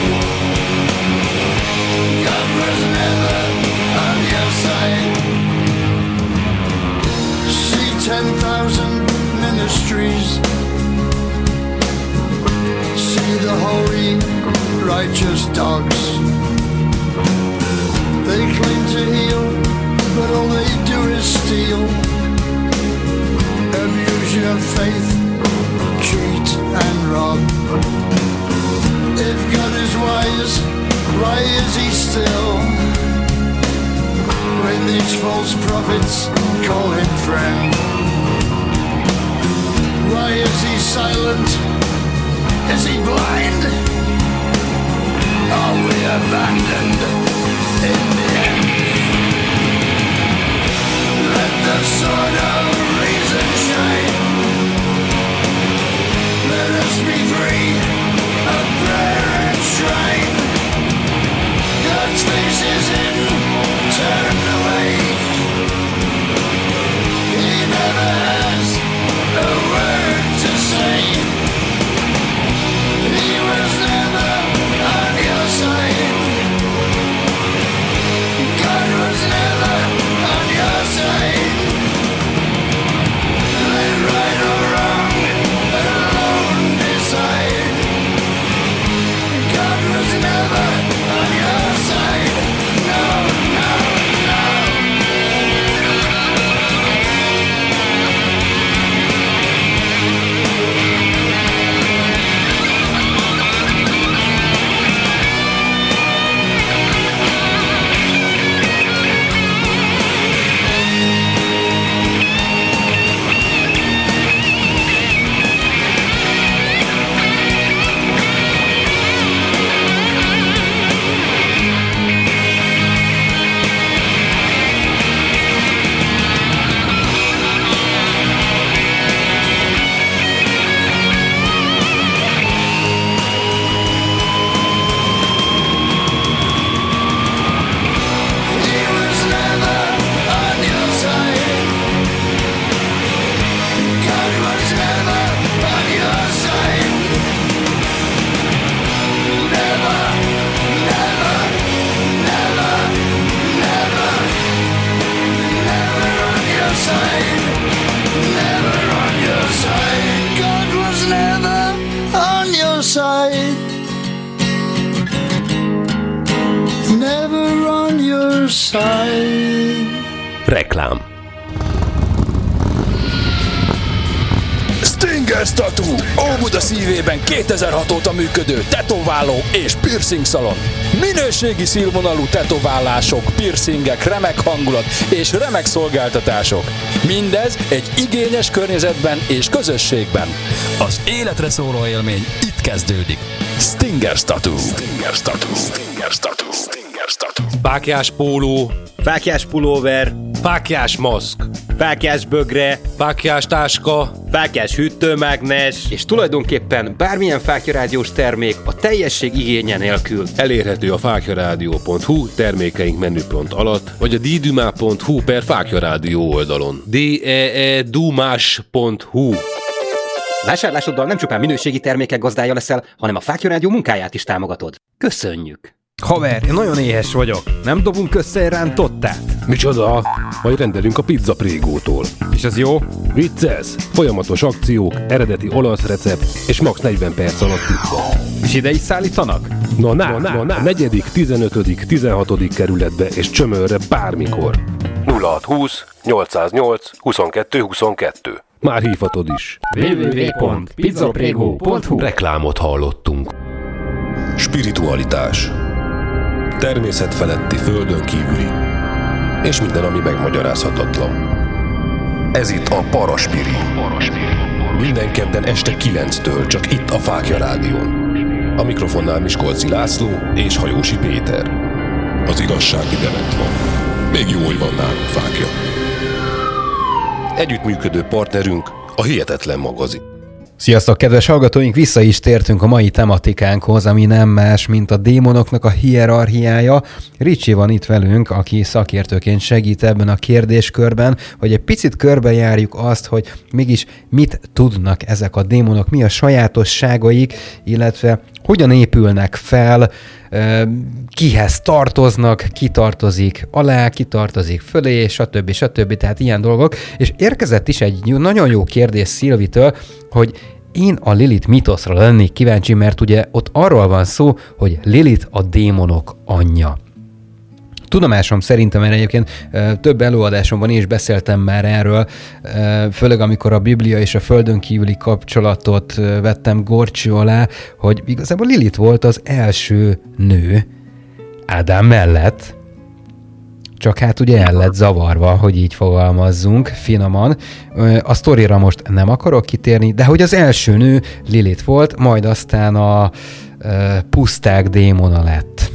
God was never on your side. See ten thousand ministries. See the holy righteous dogs. They claim to heal, but all they do is steal. Abuse your faith, cheat and rob. If God is wise, why is he still? When these false prophets call him friend. Why is he silent? Is he blind? Are we abandoned? In the end, let the sword of reason shine. Let us be free of prayer and shrine. God's face is in, turn away. He never has a word to say. He was never on your side. God was never on your side. Reklám. Stinger Tattoo! Óbuda szívében kétezer-hat óta működő tetováló és piercing szalon. Minőségi színvonalú tetoválások, piercingek, remek hangulat és remek szolgáltatások. Mindez egy igényes környezetben és közösségben. Az életre szóló élmény itt kezdődik. Stinger Tattoo. Stinger Tattoo. Stinger Tattoo. Stinger Tattoo. Fáklyás póló. Fáklyás pulóver. Fáklyás maszk. Fáklyás bögre. Fáklyás táska. Fáklyás hűtőmágnes. És tulajdonképpen bármilyen Fáklya Rádiós termék a teljesség igénye nélkül. Elérhető a fáklyarádió pont hu termékeink menüpont alatt, vagy a ddumá pont hu per Fáklya Rádió oldalon. deedumás pont hu. Vásárlásoddal nem csupán minőségi termékek gazdája leszel, hanem a Fáklya Rádió munkáját is támogatod. Köszönjük! Haver, én nagyon éhes vagyok. Nem dobunk össze egy rántottát? Micsoda? Majd rendelünk a Pizza Prégótól. És az jó? Vicces! Folyamatos akciók, eredeti olasz recept és max. negyven perc alatt pizza. És ide is szállítanak? Na ná, na, na, na. negyedik, tizenötödik, tizenhatodik kerületbe és Csömörre bármikor. nulla hatszázhúsz, nyolcszáznyolc, huszonkettő, huszonkettő. Már hívhatod is. double-u double-u double-u pont pizzaprégó pont hu. Reklámot hallottunk. Spiritualitás. Természet feletti, földön kívüli, és minden, ami megmagyarázhatatlan. Ez itt a Paraspiri. Minden kedden este kilenctől csak itt a Fáklya Rádión. A mikrofonnál Miskolci László és Hajósi Péter. Az igazság ide lent van. Még jó, hogy van nálunk Fáklya. Együttműködő partnerünk a Hihetetlen Magazin. Sziasztok, kedves hallgatóink! Vissza is tértünk a mai tematikánkhoz, ami nem más, mint a démonoknak a hierarchiája. Ricsi van itt velünk, aki szakértőként segít ebben a kérdéskörben, hogy egy picit körbejárjuk azt, hogy mégis mit tudnak ezek a démonok, mi a sajátosságaik, illetve hogyan épülnek fel, kihez tartoznak, ki tartozik alá, ki tartozik fölé, stb. stb. Tehát ilyen dolgok. És érkezett is egy nagyon jó kérdés Szilvitől, hogy én a Lilith mitoszra lennék kíváncsi, mert ugye ott arról van szó, hogy Lilith a démonok anyja. Tudomásom szerintem, mert egyébként több előadásomban is beszéltem már erről, főleg amikor a Biblia és a földön kívüli kapcsolatot vettem górcső alá, hogy igazából Lilith volt az első nő Ádám mellett, csak hát ugye el lett zavarva, hogy így fogalmazzunk finoman. A sztorira most nem akarok kitérni, de hogy az első nő Lilith volt, majd aztán a puszták démona lett.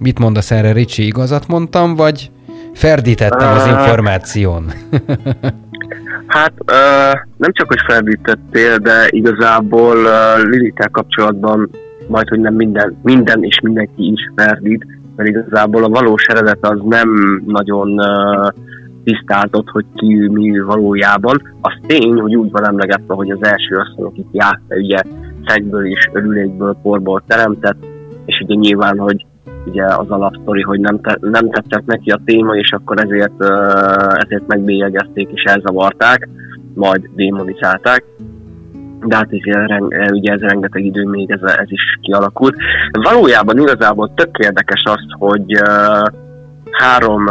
Mit mondasz erre, Ricsi? Igazat mondtam, vagy ferdítettem az információn? Hát nem csak, hogy ferdítettél, de igazából Lilith-tel kapcsolatban majd, hogy nem minden, minden és mindenki is ferdít, mert igazából a valós eredet az nem nagyon tisztázott, hogy ki mi valójában. Az tény, hogy úgy van emlegetve, hogy az első asszony, akit járta, ugye szegből és örülékből, porból teremtett, és ugye nyilván, hogy ugye az alapsztori, hogy nem, te, nem tetszett neki a téma, és akkor ezért, ezért megbélyegezték és elzavarták, majd démonizálták. De hát ez, ugye ez rengeteg idő még ez, ez is kialakult. Valójában igazából tök érdekes az, hogy három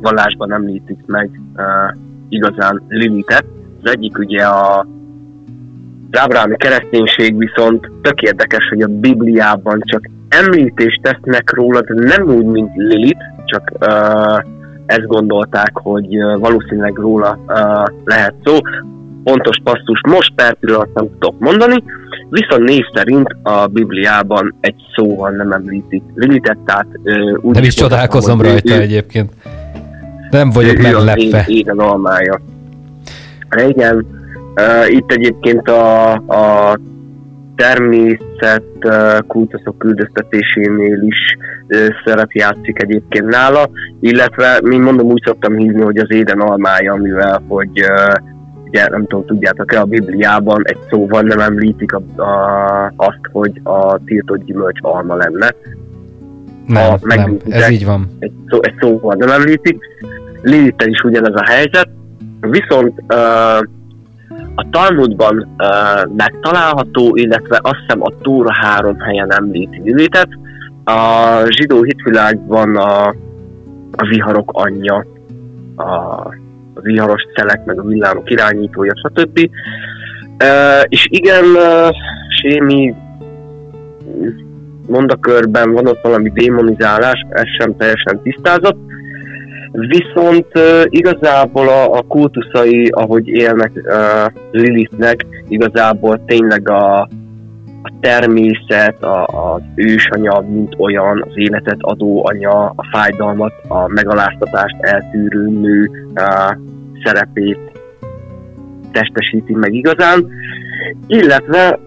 vallásban említik meg igazán Lilithet. Az egyik ugye a ábrámi kereszténység, viszont tök érdekes, hogy a Bibliában csak említést tesznek róla, de nem úgy, mint Lilith, csak uh, ezt gondolták, hogy uh, valószínűleg róla uh, lehet szó. Pontos passzus most per pillanat nem tudok mondani, viszont név szerint a Bibliában egy szóval nem említik Lilithet, tehát... Uh, úgy nem is csodálkozom mondani, rajta ő, egyébként. Nem vagyok meglepve. Éden almája. Igen, uh, itt egyébként a, a természet kultuszok üldöztetésénél is szerep játszik egyébként nála, illetve, mint mondom, úgy szoktam hívni, hogy az Éden almája, mivel, hogy ugye, nem tudom, tudjátok-e, a Bibliában egy szóval nem említik a, a, azt, hogy a tiltott gyümölcs alma lenne. Nem, nem, ez így van. Egy, szó, egy szóval nem említik. Lilittel is ugyanez a helyzet, viszont uh, a Talmudban uh, megtalálható, illetve azt hiszem a Tóra három helyen említi Lilithet. A zsidó hitvilágban a, a viharok anyja, a, a viharos szelek, meg a villámok irányítója, stb. E, és igen, sémi mondakörben van ott valami démonizálás, ez sem teljesen tisztázott, viszont e, igazából a, a kultuszai, ahogy élnek e, Lilithnek, igazából tényleg a a természet, a, az ősanya, mint olyan, az életet adó anya, a fájdalmat, a megaláztatást eltűrő nő a szerepét testesíti meg igazán, illetve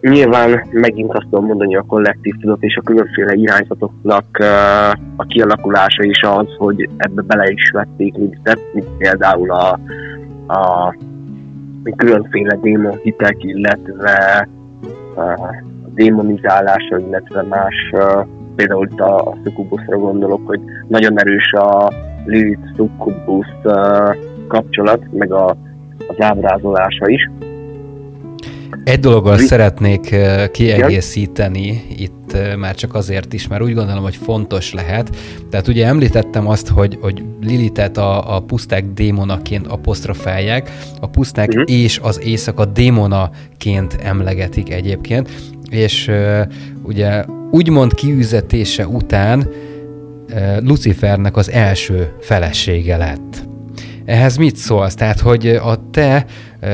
nyilván megint azt tudom mondani, a kollektív tudat és a különféle irányzatoknak a kialakulása is az, hogy ebbe bele is vették minket, mint például a, a különféle démonhitek, illetve a démonizálása, illetve más, uh, például itt a, a szukkubuszra gondolok, hogy nagyon erős a Lilith szukkubusz uh, kapcsolat, meg a, az ábrázolása is. Egy dologgal Rit- szeretnék kiegészíteni, ja? Itt már csak azért is, mert úgy gondolom, hogy fontos lehet. Tehát ugye említettem azt, hogy, hogy Lilithet a, a puszták démonaként apostrofálják, a puszták uh-huh. és az éjszaka démonaként emlegetik egyébként, és uh, ugye úgymond kiűzetése után uh, Lucifernek az első felesége lett. Ehhez mit szólsz? Tehát, hogy a te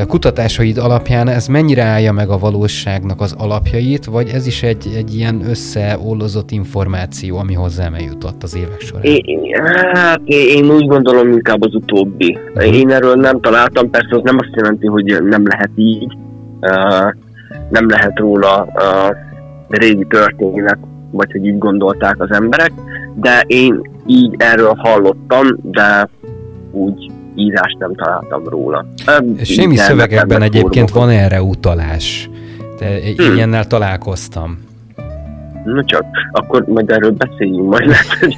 kutatásaid alapján ez mennyire állja meg a valóságnak az alapjait, vagy ez is egy, egy ilyen összeollozott információ, ami hozzám eljutott az évek során? É, hát én úgy gondolom inkább az utóbbi. Én erről nem találtam, persze az nem azt jelenti, hogy nem lehet így, nem lehet róla a régi történet, vagy hogy így gondolták az emberek, de én így erről hallottam, de úgy írást nem találtam róla. Semmi szövegekben egyébként formokon. Van erre utalás. De hmm. ilyennel találkoztam. Na csak, akkor majd erről beszéljünk majd.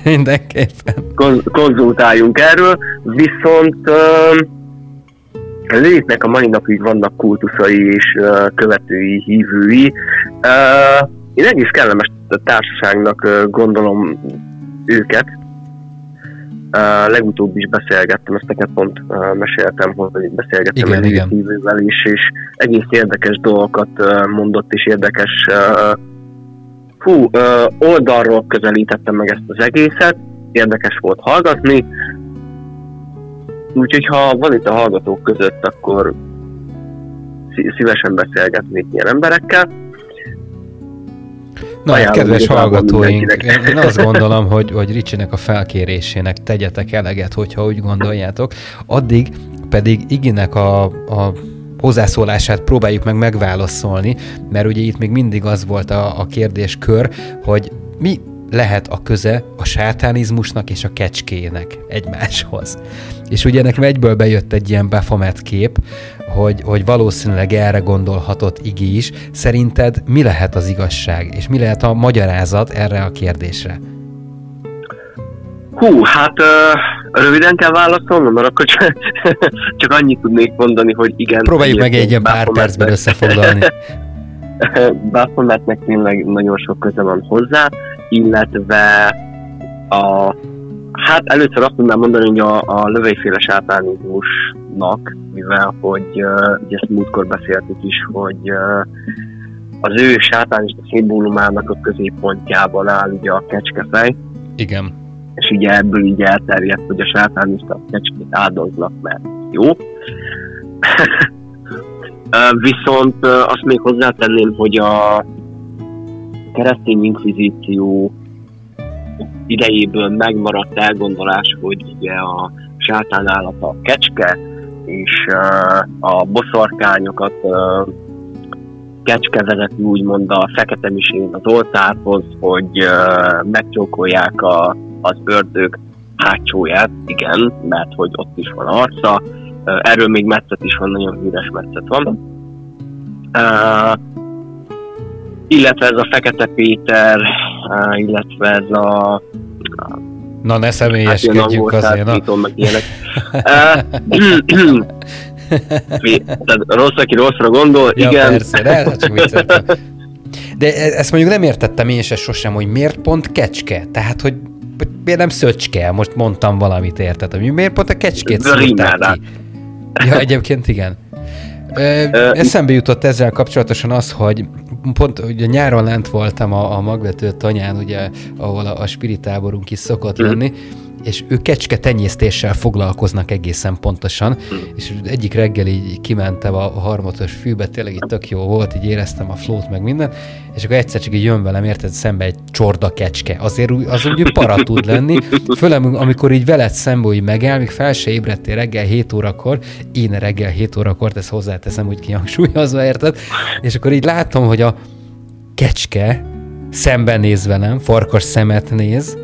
Mindenképpen. Kon- konzultáljunk erről, viszont uh, Lilithnek a mai napig vannak kultuszai és uh, követői, hívői. Uh, én egész kellemes társaságnak uh, gondolom őket. Uh, legutóbb is beszélgettem, ezt neked pont uh, meséltem, hogy beszélgettem igen, egy hívővel is, és egész érdekes dolgokat uh, mondott, és érdekes uh, hú, uh, oldalról közelítettem meg ezt az egészet, érdekes volt hallgatni, úgyhogy ha van itt a hallgatók között, akkor szívesen beszélgetnék ilyen emberekkel. Na, ajánlom, kedves hallgatóink, én azt gondolom, hogy, hogy Ricsinek a felkérésének tegyetek eleget, hogyha úgy gondoljátok. Addig pedig Iginek a, a hozzászólását próbáljuk meg megválaszolni, mert ugye itt még mindig az volt a, a kérdéskör, hogy mi lehet a köze a sátánizmusnak és a kecskének egymáshoz. És ugye nekem egyből bejött egy ilyen Baphomet kép, hogy, hogy valószínűleg erre gondolhatott Iggy is. Szerinted mi lehet az igazság, és mi lehet a magyarázat erre a kérdésre? Hú, hát uh, röviden kell válaszolnom, mert akkor csak, csak annyit tudnék mondani, hogy igen. Próbáljuk meg egy ilyen pár percben összefoglalni. Baphometnek tényleg nagyon sok köze van hozzá, illetve a, hát először azt tudnám mondani, hogy a, a lövélyféle sátánizmusnak, mivel hogy uh, ugye ezt múltkor beszéltük is, hogy uh, az ő sátánista szimbólumának a középpontjában áll ugye a kecskefej. Igen. És ugye ebből így elterjedt, hogy a sátánista a kecskét áldoznak, mert jó. Viszont azt még hozzátenném, hogy a keresztény inkvizíció idejéből megmaradt elgondolás, hogy ugye a sátán állata a kecske, és a boszorkányokat kecske vezeti úgymond a fekete misén az oltárhoz, hogy megcsókolják a, az ördög hátsóját, igen, mert hogy ott is van arca. Erről még metszet is van, nagyon híres metszet van. Uh, illetve ez a Fekete Péter, uh, illetve ez a... Uh, na, ne személyeskedjünk hát azért, na. Títom, meg ilyenek. Uh, Tehát rossz, aki rosszra gondol, ja, igen. Persze, de, csak vicceltem. De ezt mondjuk nem értettem én se sosem, hogy miért pont kecske? Tehát, hogy miért nem szöcske? Most mondtam valamit, érted? Miért pont a kecskét szóltál ki? Ja, egyébként igen. Eszembe jutott ezzel kapcsolatosan az, hogy pont ugye nyáron lent voltam a, a magvető tanyán, ugye, ahol a, a spiritáborunk is szokott lenni, és ők kecske tenyésztéssel foglalkoznak egészen pontosan, és egyik reggel így kimentem a harmatos fűbe, tényleg így tök jó volt, így éreztem a flót meg minden, és akkor egyszer csak így jön velem, érted, szembe egy csorda kecske. Azért az úgy para tud lenni, főleg amikor így veled szembe úgy megáll, még fel se ébredtél reggel hét órakor, én reggel hét órakor, ezt hozzáteszem úgy kihangsúlyozva, érted, és akkor így látom, hogy a kecske szemben néz velem, farkas szemet néz,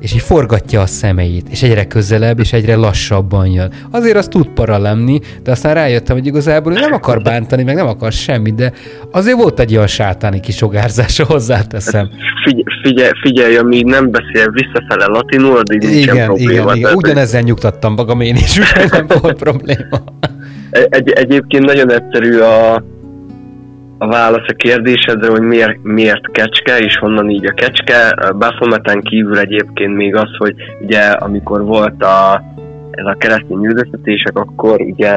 és így forgatja a szemeit, és egyre közelebb, és egyre lassabban jön. Azért az tud para lenni, de aztán rájöttem, hogy igazából ő nem akar bántani, meg nem akar semmit, de azért volt egy ilyen sátáni kisugárzása, hozzáteszem. Figy- figyelj, figyelj, amíg nem beszél visszafele latinul, addig nincsen igen, probléma. Igen, igen, ugyanezen nyugtattam magam én is, úgyhogy nem volt probléma. Egy, egyébként nagyon egyszerű a... a válasz a kérdésedre, hogy miért, miért kecske, és honnan így a kecske. Baphometen kívül egyébként még az, hogy ugye amikor volt a, ez a keresztény üldöztetések, akkor ugye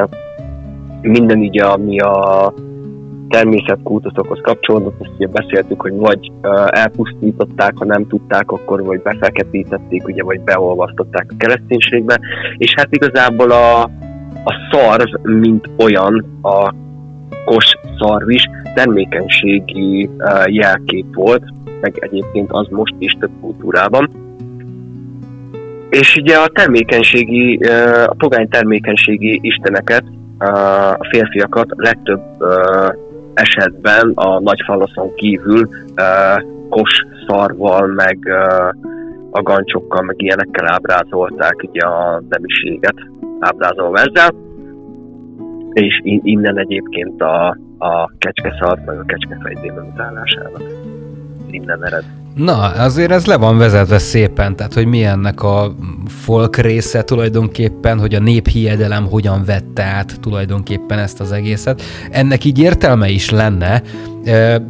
minden így, ami a természetkultuszokhoz kapcsolódott, ezt ugye beszéltük, hogy vagy elpusztították, ha nem tudták, akkor vagy befeketítették, ugye, vagy beolvasztották a kereszténységbe, és hát igazából a, a szarv, mint olyan, a kos szarv is termékenységi uh, jelkép volt, meg egyébként az most is több kultúrában. És ugye a termékenységi, uh, a pogány termékenységi isteneket, uh, a férfiakat legtöbb uh, esetben a nagy fallaszon kívül uh, kos szarval, meg uh, agancsokkal, meg ilyenekkel ábrázolták ugye a nemiséget, ábrázolva ezzel. És innen egyébként a, a kecskeszart, meg a kecskefejtében utálásának innen ered. Na, azért ez le van vezetve szépen, tehát hogy mi ennek a folk része tulajdonképpen, hogy a néphiedelem hogyan vette át tulajdonképpen ezt az egészet. Ennek így értelme is lenne,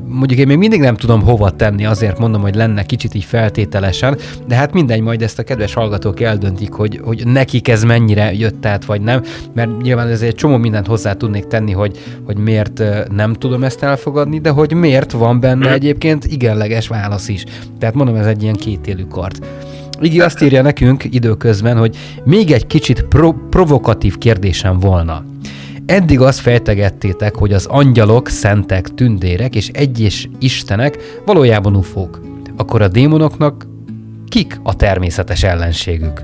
mondjuk én még mindig nem tudom hova tenni, azért mondom, hogy lenne kicsit így feltételesen, de hát mindegy, majd ezt a kedves hallgatók eldöntik, hogy, hogy nekik ez mennyire jött át, vagy nem, mert nyilván ez egy csomó mindent hozzá tudnék tenni, hogy, hogy miért nem tudom ezt elfogadni, de hogy miért van benne egyébként igenleges válasz is. Tehát mondom, ez egy ilyen kétélű kard. Iggy azt írja nekünk időközben, hogy még egy kicsit pro- provokatív kérdésem volna. Eddig azt fejtegettétek, hogy az angyalok, szentek, tündérek és egyes istenek valójában ufók. Akkor a démonoknak kik a természetes ellenségük?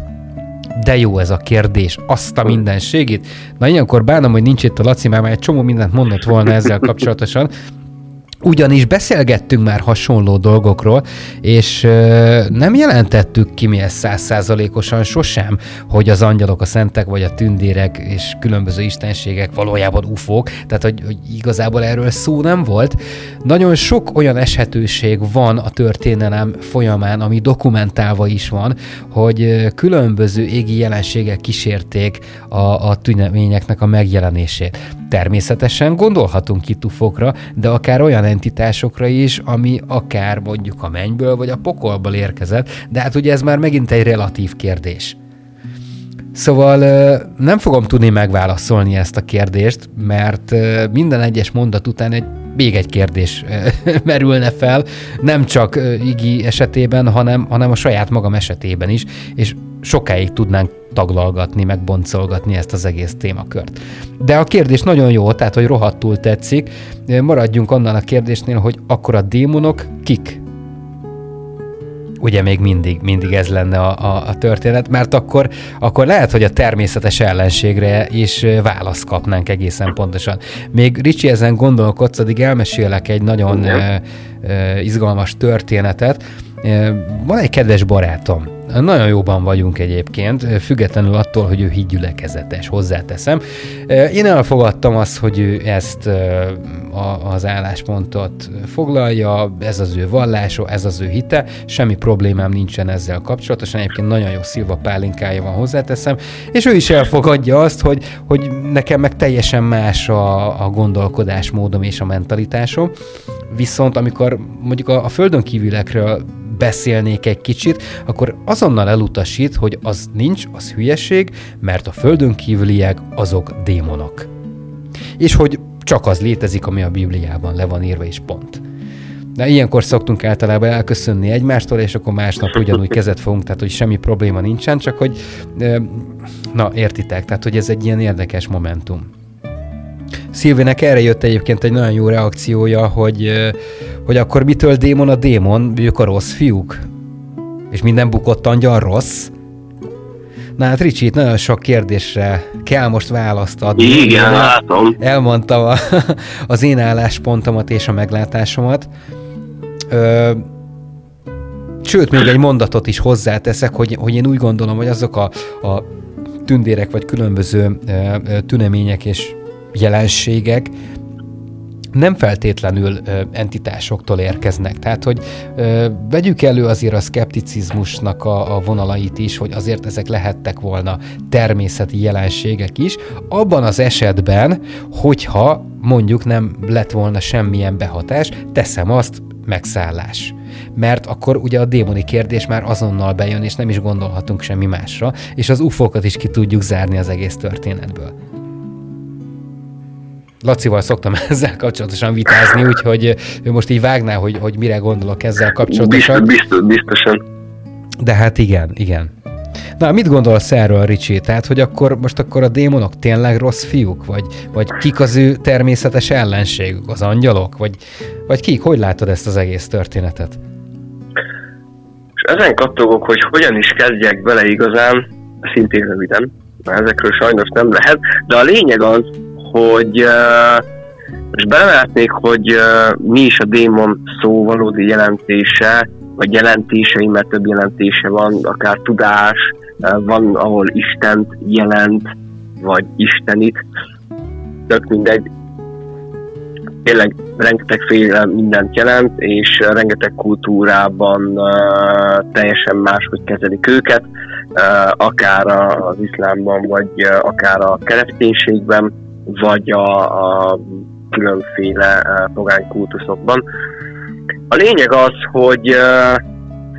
De jó ez a kérdés, azt a mindenségét. Na ilyenkor bánom, hogy nincs itt a Laci, már már egy csomó mindent mondott volna ezzel kapcsolatosan. Ugyanis beszélgettünk már hasonló dolgokról, és ö, nem jelentettük ki mi ezt százszázalékosan sosem, hogy az angyalok, a szentek vagy a tündérek és különböző istenségek valójában ufók, tehát hogy, hogy igazából erről szó nem volt. Nagyon sok olyan eshetőség van a történelem folyamán, ami dokumentálva is van, hogy különböző égi jelenségek kísérték a, a tüneményeknek a megjelenését. Természetesen gondolhatunk itt ufókra, de akár olyan entitásokra is, ami akár mondjuk a mennyből vagy a pokolból érkezett, de hát ugye ez már megint egy relatív kérdés. Szóval nem fogom tudni megválaszolni ezt a kérdést, mert minden egyes mondat után egy, még egy kérdés merülne fel, nem csak Iggy esetében, hanem, hanem a saját magam esetében is, és sokáig tudnánk taglalgatni, meg boncolgatni ezt az egész témakört. De a kérdés nagyon jó, tehát hogy rohadtul tetszik. Maradjunk annál a kérdésnél, hogy akkor a démonok kik? Ugye még mindig, mindig ez lenne a, a, a történet, mert akkor, akkor lehet, hogy a természetes ellenségre is választ kapnánk egészen pontosan. Még Ricsi, ezen gondolkodsz, addig elmesélek egy nagyon ö, ö, izgalmas történetet. Van egy kedves barátom, nagyon jóban vagyunk egyébként, függetlenül attól, hogy ő hídgyülekezetes, hozzáteszem. Én elfogadtam azt, hogy ő ezt az álláspontot foglalja, ez az ő vallása, ez az ő hite, semmi problémám nincsen ezzel kapcsolatosan, egyébként nagyon jó szilva pálinkája van, hozzáteszem, és ő is elfogadja azt, hogy, hogy nekem meg teljesen más a, a gondolkodásmódom és a mentalitásom, viszont amikor mondjuk a, a földön kívülekről beszélnék egy kicsit, akkor azonnal elutasít, hogy az nincs, az hülyeség, mert a földön kívüliek azok démonok. És hogy csak az létezik, ami a Bibliában le van írva, és pont. De ilyenkor szoktunk általában elköszönni egymástól, és akkor másnap ugyanúgy kezet fogunk, tehát hogy semmi probléma nincsen, csak hogy na, értitek, tehát hogy ez egy ilyen érdekes momentum. Szilvének erre jött egyébként egy nagyon jó reakciója, hogy, hogy akkor mitől démon a démon, ők a rossz fiúk, és minden bukott angyal rossz. Na hát Ricsi, itt nagyon sok kérdésre kell most választ adni. Igen, látom. Elmondtam a, az én álláspontomat és a meglátásomat. Ö, sőt, még egy mondatot is hozzáteszek, hogy, hogy én úgy gondolom, hogy azok a, a tündérek vagy különböző ö, tünemények és jelenségek nem feltétlenül ö, entitásoktól érkeznek. Tehát, hogy ö, vegyük elő azért a szkepticizmusnak a, a vonalait is, hogy azért ezek lehettek volna természeti jelenségek is, abban az esetben, hogyha mondjuk nem lett volna semmilyen behatás, teszem azt, megszállás. Mert akkor ugye a démoni kérdés már azonnal bejön, és nem is gondolhatunk semmi másra, és az ufókat is ki tudjuk zárni az egész történetből. Lacival szoktam ezzel kapcsolatosan vitázni, úgyhogy ő most így vágná, hogy, hogy mire gondolok ezzel kapcsolatosan. Biztos, biztosan. De hát igen, igen. Na, mit gondolsz erről, Ricsi? Tehát, hogy akkor most akkor a démonok tényleg rossz fiúk? Vagy, vagy kik az ő természetes ellenségük? Az angyalok? Vagy, vagy kik? Hogy látod ezt az egész történetet? És ezen kattogok, hogy hogyan is kezdjek bele igazán, szintén röviden, mert ezekről sajnos nem lehet, de a lényeg az, hogy uh, most belemeltnék, hogy uh, mi is a démon szó valódi jelentése, vagy jelentései, mert több jelentése van, akár tudás, uh, van, ahol Istent jelent, vagy Istenit, tök mindegy. Tényleg rengetegféle mindent jelent, és rengeteg kultúrában uh, teljesen máshogy kezelik őket, uh, akár az iszlámban, vagy uh, akár a kereszténységben, vagy a, a különféle pogány kultuszokban. A lényeg az, hogy,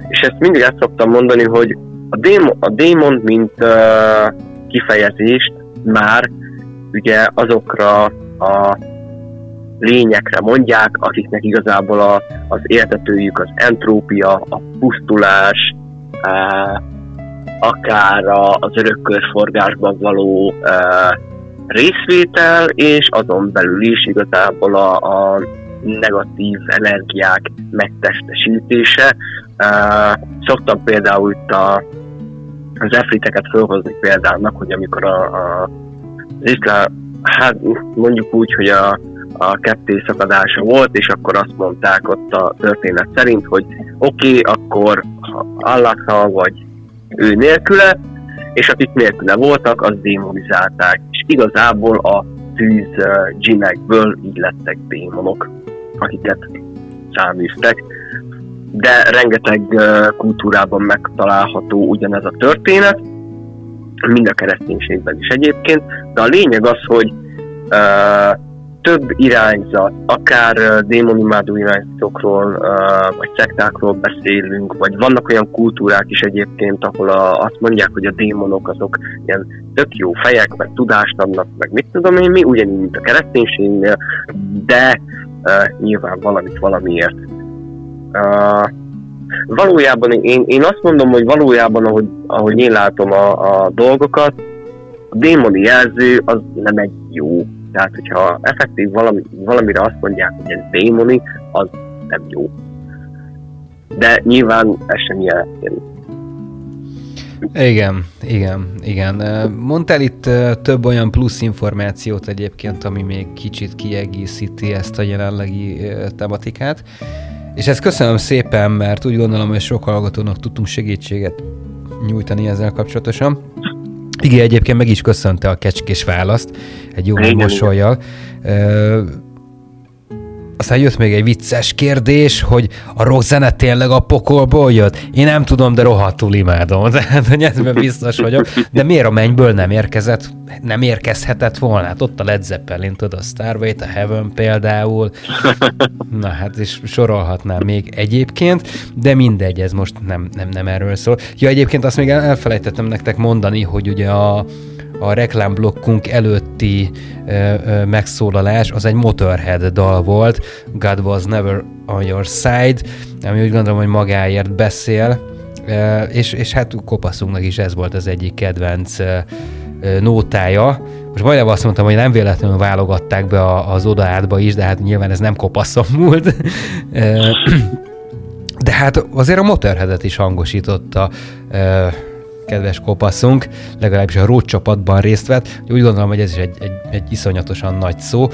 és ezt mindig el szoktam mondani, hogy a démon, a démon mint kifejezést már ugye azokra a lényekre mondják, akiknek igazából a, az éltetőjük az entrópia, a pusztulás, akár az örökkörforgásban való részvétel, és azon belül is igazából a, a negatív energiák megtestesítése. Uh, szoktam például itt a, az efriteket fölhozni példának, hogy amikor a, a, az iszlám, hát mondjuk úgy, hogy a, a ketté szakadása volt, és akkor azt mondták ott a történet szerint, hogy oké, okay, akkor Allaha vagy ő nélküle, és akik nélküle voltak, az démonizálták. És igazából a tűz uh, dzsinekből így lettek démonok, akiket száműztek. De rengeteg uh, kultúrában megtalálható ugyanez a történet, mind a kereszténységben is egyébként, de a lényeg az, hogy uh, több irányzat, akár uh, démonimádó irányzatokról, uh, vagy szektákról beszélünk, vagy vannak olyan kultúrák is egyébként, ahol a, azt mondják, hogy a démonok azok ilyen tök jó fejek, meg tudást adnak, meg mit tudom én mi, ugyanígy, mint a kereszténységnél, de uh, nyilván valamit valamiért. Uh, valójában én, én azt mondom, hogy valójában, ahogy, ahogy én látom a, a dolgokat, a démoni jelző az nem egy jó. Tehát, hogyha effektív valami, valamire azt mondják, hogy ez démoni, az nem jó. De nyilván ez sem jelentkezik. Igen, igen, igen. Mondtál itt több olyan plusz információt egyébként, ami még kicsit kiegészíti ezt a jelenlegi tematikát. És ezt köszönöm szépen, mert úgy gondolom, hogy sok hallgatónak tudtunk segítséget nyújtani ezzel kapcsolatosan. Igi egyébként meg is köszönte a kecskés választ, egy jó mosollyal. Aztán jött még egy vicces kérdés, hogy a rockzene tényleg a pokolból jött? Én nem tudom, de rohadtul imádom. Tehát, hogy ebben biztos vagyok. De miért a mennyből nem érkezett, nem érkezhetett volna? Hát ott a Led Zeppelin, tudod, a Stairway to Heaven például. Na hát, és sorolhatnám még egyébként, de mindegy, ez most nem, nem, nem erről szól. Ja, egyébként azt még elfelejtettem nektek mondani, hogy ugye a a reklámblokkunk előtti ö, ö, megszólalás az egy Motorhead dal volt, God Was Never On Your Side, ami úgy gondolom, hogy magáért beszél, ö, és, és hát kopaszunknak is ez volt az egyik kedvenc ö, ö, nótája. Most majdnem azt mondtam, hogy nem véletlenül válogatták be a, az odaátba is, de hát nyilván ez nem kopaszom múlt. Ö, de hát azért a Motorheadet is hangosította ö, kedves kopaszunk, legalábbis a Road csapatban részt vett, úgy gondolom, hogy ez is egy, egy, egy iszonyatosan nagy szó.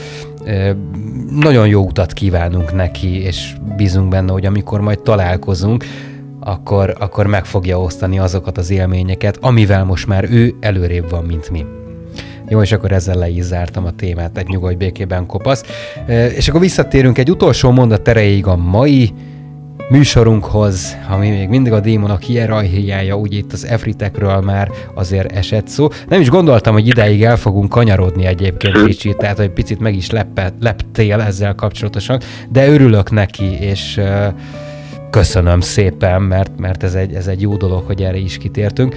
E, nagyon jó utat kívánunk neki, és bízunk benne, hogy amikor majd találkozunk, akkor, akkor meg fogja osztani azokat az élményeket, amivel most már ő előrébb van, mint mi. Jó, és akkor ezzel le is zártam a témát, egy nyugodj békében, kopasz. E, és akkor visszatérünk egy utolsó mondat erejéig a mai műsorunkhoz, ami még mindig a démonok hierarchiája, úgy itt az efritekről már azért esett szó. Nem is gondoltam, hogy ideig el fogunk kanyarodni egyébként kicsit, tehát egy picit meg is leppet, leptél ezzel kapcsolatosan, de örülök neki, és uh, köszönöm szépen, mert, mert ez, egy, ez egy jó dolog, hogy erre is kitértünk.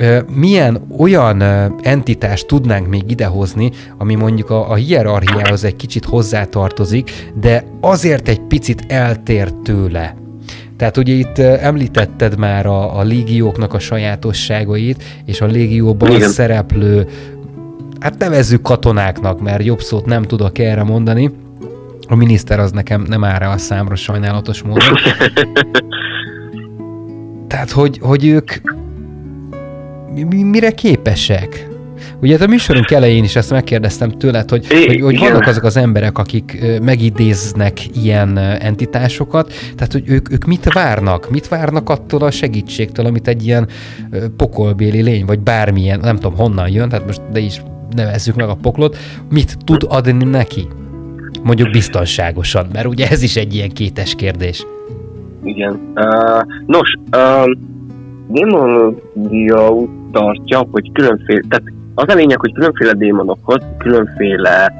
Uh, milyen olyan uh, entitást tudnánk még idehozni, ami mondjuk a, a hierarchiához egy kicsit hozzátartozik, de azért egy picit eltér tőle. Tehát ugye itt uh, említetted már a, a légióknak a sajátosságait, és a légióban igen, szereplő, hát nevezzük katonáknak, mert jobb szót nem tudok erre mondani. A miniszter az nekem nem áll rá a számra sajnálatos módon. Tehát, hogy, hogy ők mire képesek? Ugye a műsorunk elején is ezt megkérdeztem tőled, hogy, é, hogy, hogy vannak azok az emberek, akik megidéznek ilyen entitásokat, tehát hogy ők, ők mit várnak? Mit várnak attól a segítségtől, amit egy ilyen pokolbéli lény, vagy bármilyen, nem tudom honnan jön, tehát most de is nevezzük meg a poklot, mit tud adni neki? Mondjuk biztonságosan, mert ugye ez is egy ilyen kétes kérdés. Igen. Uh, nos, uh, démonologia úgy tartja, hogy különféle, tehát az a lényeg, hogy különféle démonokhoz különféle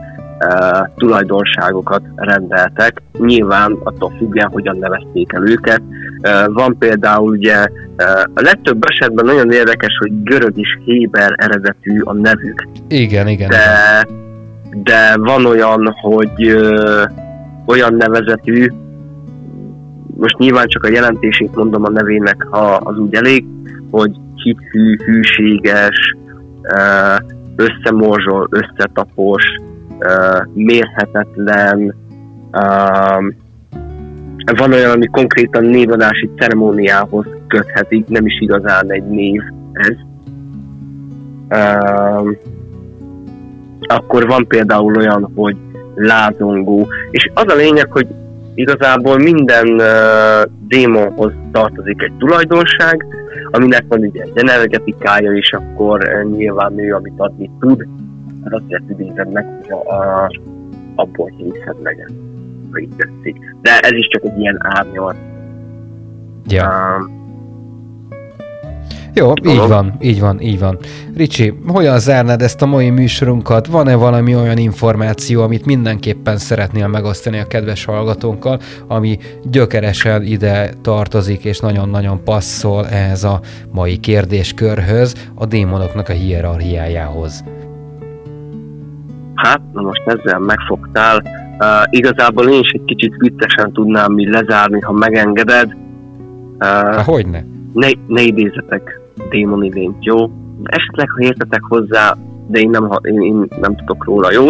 uh, tulajdonságokat rendeltek, nyilván attól függően, hogyan nevezték el őket. Uh, van például ugye, uh, a legtöbb esetben nagyon érdekes, hogy görög és héber eredetű a nevük. Igen, igen. De, igen. de van olyan, hogy uh, olyan nevezetű, most nyilván csak a jelentését mondom a nevének, ha az úgy elég, hogy hithű, hűséges, összemorzsol, összetapos, mérhetetlen. Van olyan, ami konkrétan névadási ceremóniához köthetik, nem is igazán egy név ez. Akkor van például olyan, hogy lázongó. És az a lényeg, hogy igazából minden uh, démonhoz tartozik egy tulajdonság, aminek van ugye egy energetikája, és akkor uh, nyilván ő, amit adni tud, hát azért idézed meg, hogyha abból hiszed meg, ha így tetszik. De ez is csak egy ilyen árnyal. Ja. Uh, Jó, így van, így van, így van. Ricsi, hogyan zárnád ezt a mai műsorunkat? Van-e valami olyan információ, amit mindenképpen szeretnél megosztani a kedves hallgatónkkal, ami gyökeresen ide tartozik, és nagyon-nagyon passzol ehhez a mai kérdéskörhöz, a démonoknak a hierarchiájához? Hát, na most ezzel megfogtál. Uh, igazából én is egy kicsit viccesen tudnám így lezárni, ha megengeded. Uh, Há, hogyne? Ne, ne idézzetek démoni lényt, jó? Esetleg, ha értetek hozzá, de én nem, én, én nem tudok róla, jó?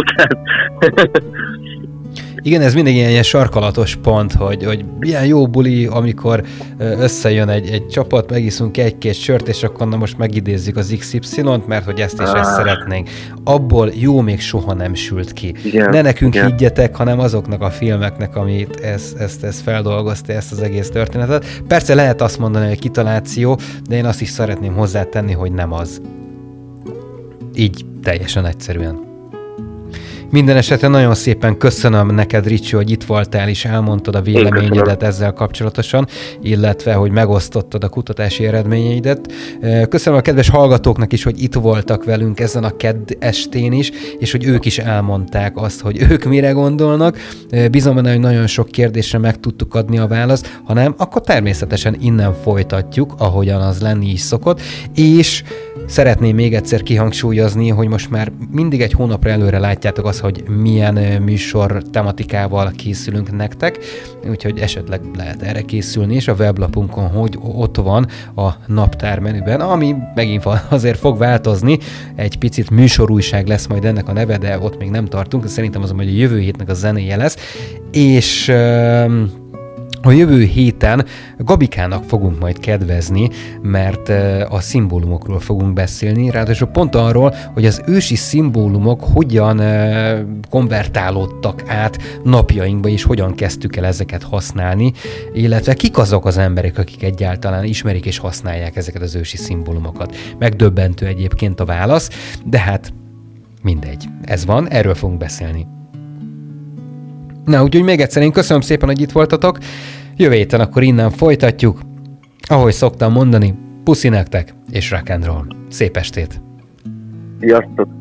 Igen, ez mindig ilyen, ilyen sarkalatos pont, hogy, hogy ilyen jó buli, amikor összejön egy, egy csapat, megiszunk egy-két sört, és akkor na most megidézzük az iksz ipszilont, mert hogy ezt és ah. ezt szeretnénk. Abból jó még soha nem sült ki. Igen, ne nekünk igen. higgyetek, hanem azoknak a filmeknek, amit ezt, ezt, ezt feldolgozta, ezt az egész történetet. Persze lehet azt mondani, hogy kitaláció, de én azt is szeretném hozzátenni, hogy nem az. Így teljesen egyszerűen. Minden esetre nagyon szépen köszönöm neked, Ricsi, hogy itt voltál és elmondtad a véleményedet ezzel kapcsolatosan, illetve, hogy megosztottad a kutatási eredményeidet. Köszönöm a kedves hallgatóknak is, hogy itt voltak velünk ezen a kedd estén is, és hogy ők is elmondták azt, hogy ők mire gondolnak. Bízom benne, hogy nagyon sok kérdésre meg tudtuk adni a választ, ha nem, akkor természetesen innen folytatjuk, ahogyan az lenni is szokott, és szeretném még egyszer kihangsúlyozni, hogy most már mindig egy hónapra előre látjátok azt, hogy milyen műsor tematikával készülünk nektek, úgyhogy esetleg lehet erre készülni, és a weblapunkon hogy ott van a naptár menüben, ami megint azért fog változni, egy picit műsorújság lesz majd ennek a neve, de ott még nem tartunk, szerintem az, hogy a jövő hétnek a zenéje lesz, és... A jövő héten Gabikának fogunk majd kedvezni, mert a szimbólumokról fogunk beszélni, ráadásul pont arról, hogy az ősi szimbólumok hogyan konvertálódtak át napjainkba, és hogyan kezdtük el ezeket használni, illetve kik azok az emberek, akik egyáltalán ismerik és használják ezeket az ősi szimbólumokat. Megdöbbentő egyébként a válasz, de hát mindegy. Ez van, erről fogunk beszélni. Na, úgyhogy még egyszer én köszönöm szépen, hogy itt voltatok. Jövő héten akkor innen folytatjuk. Ahogy szoktam mondani, puszi nektek, és rock and roll. Szép estét! Sziasztok!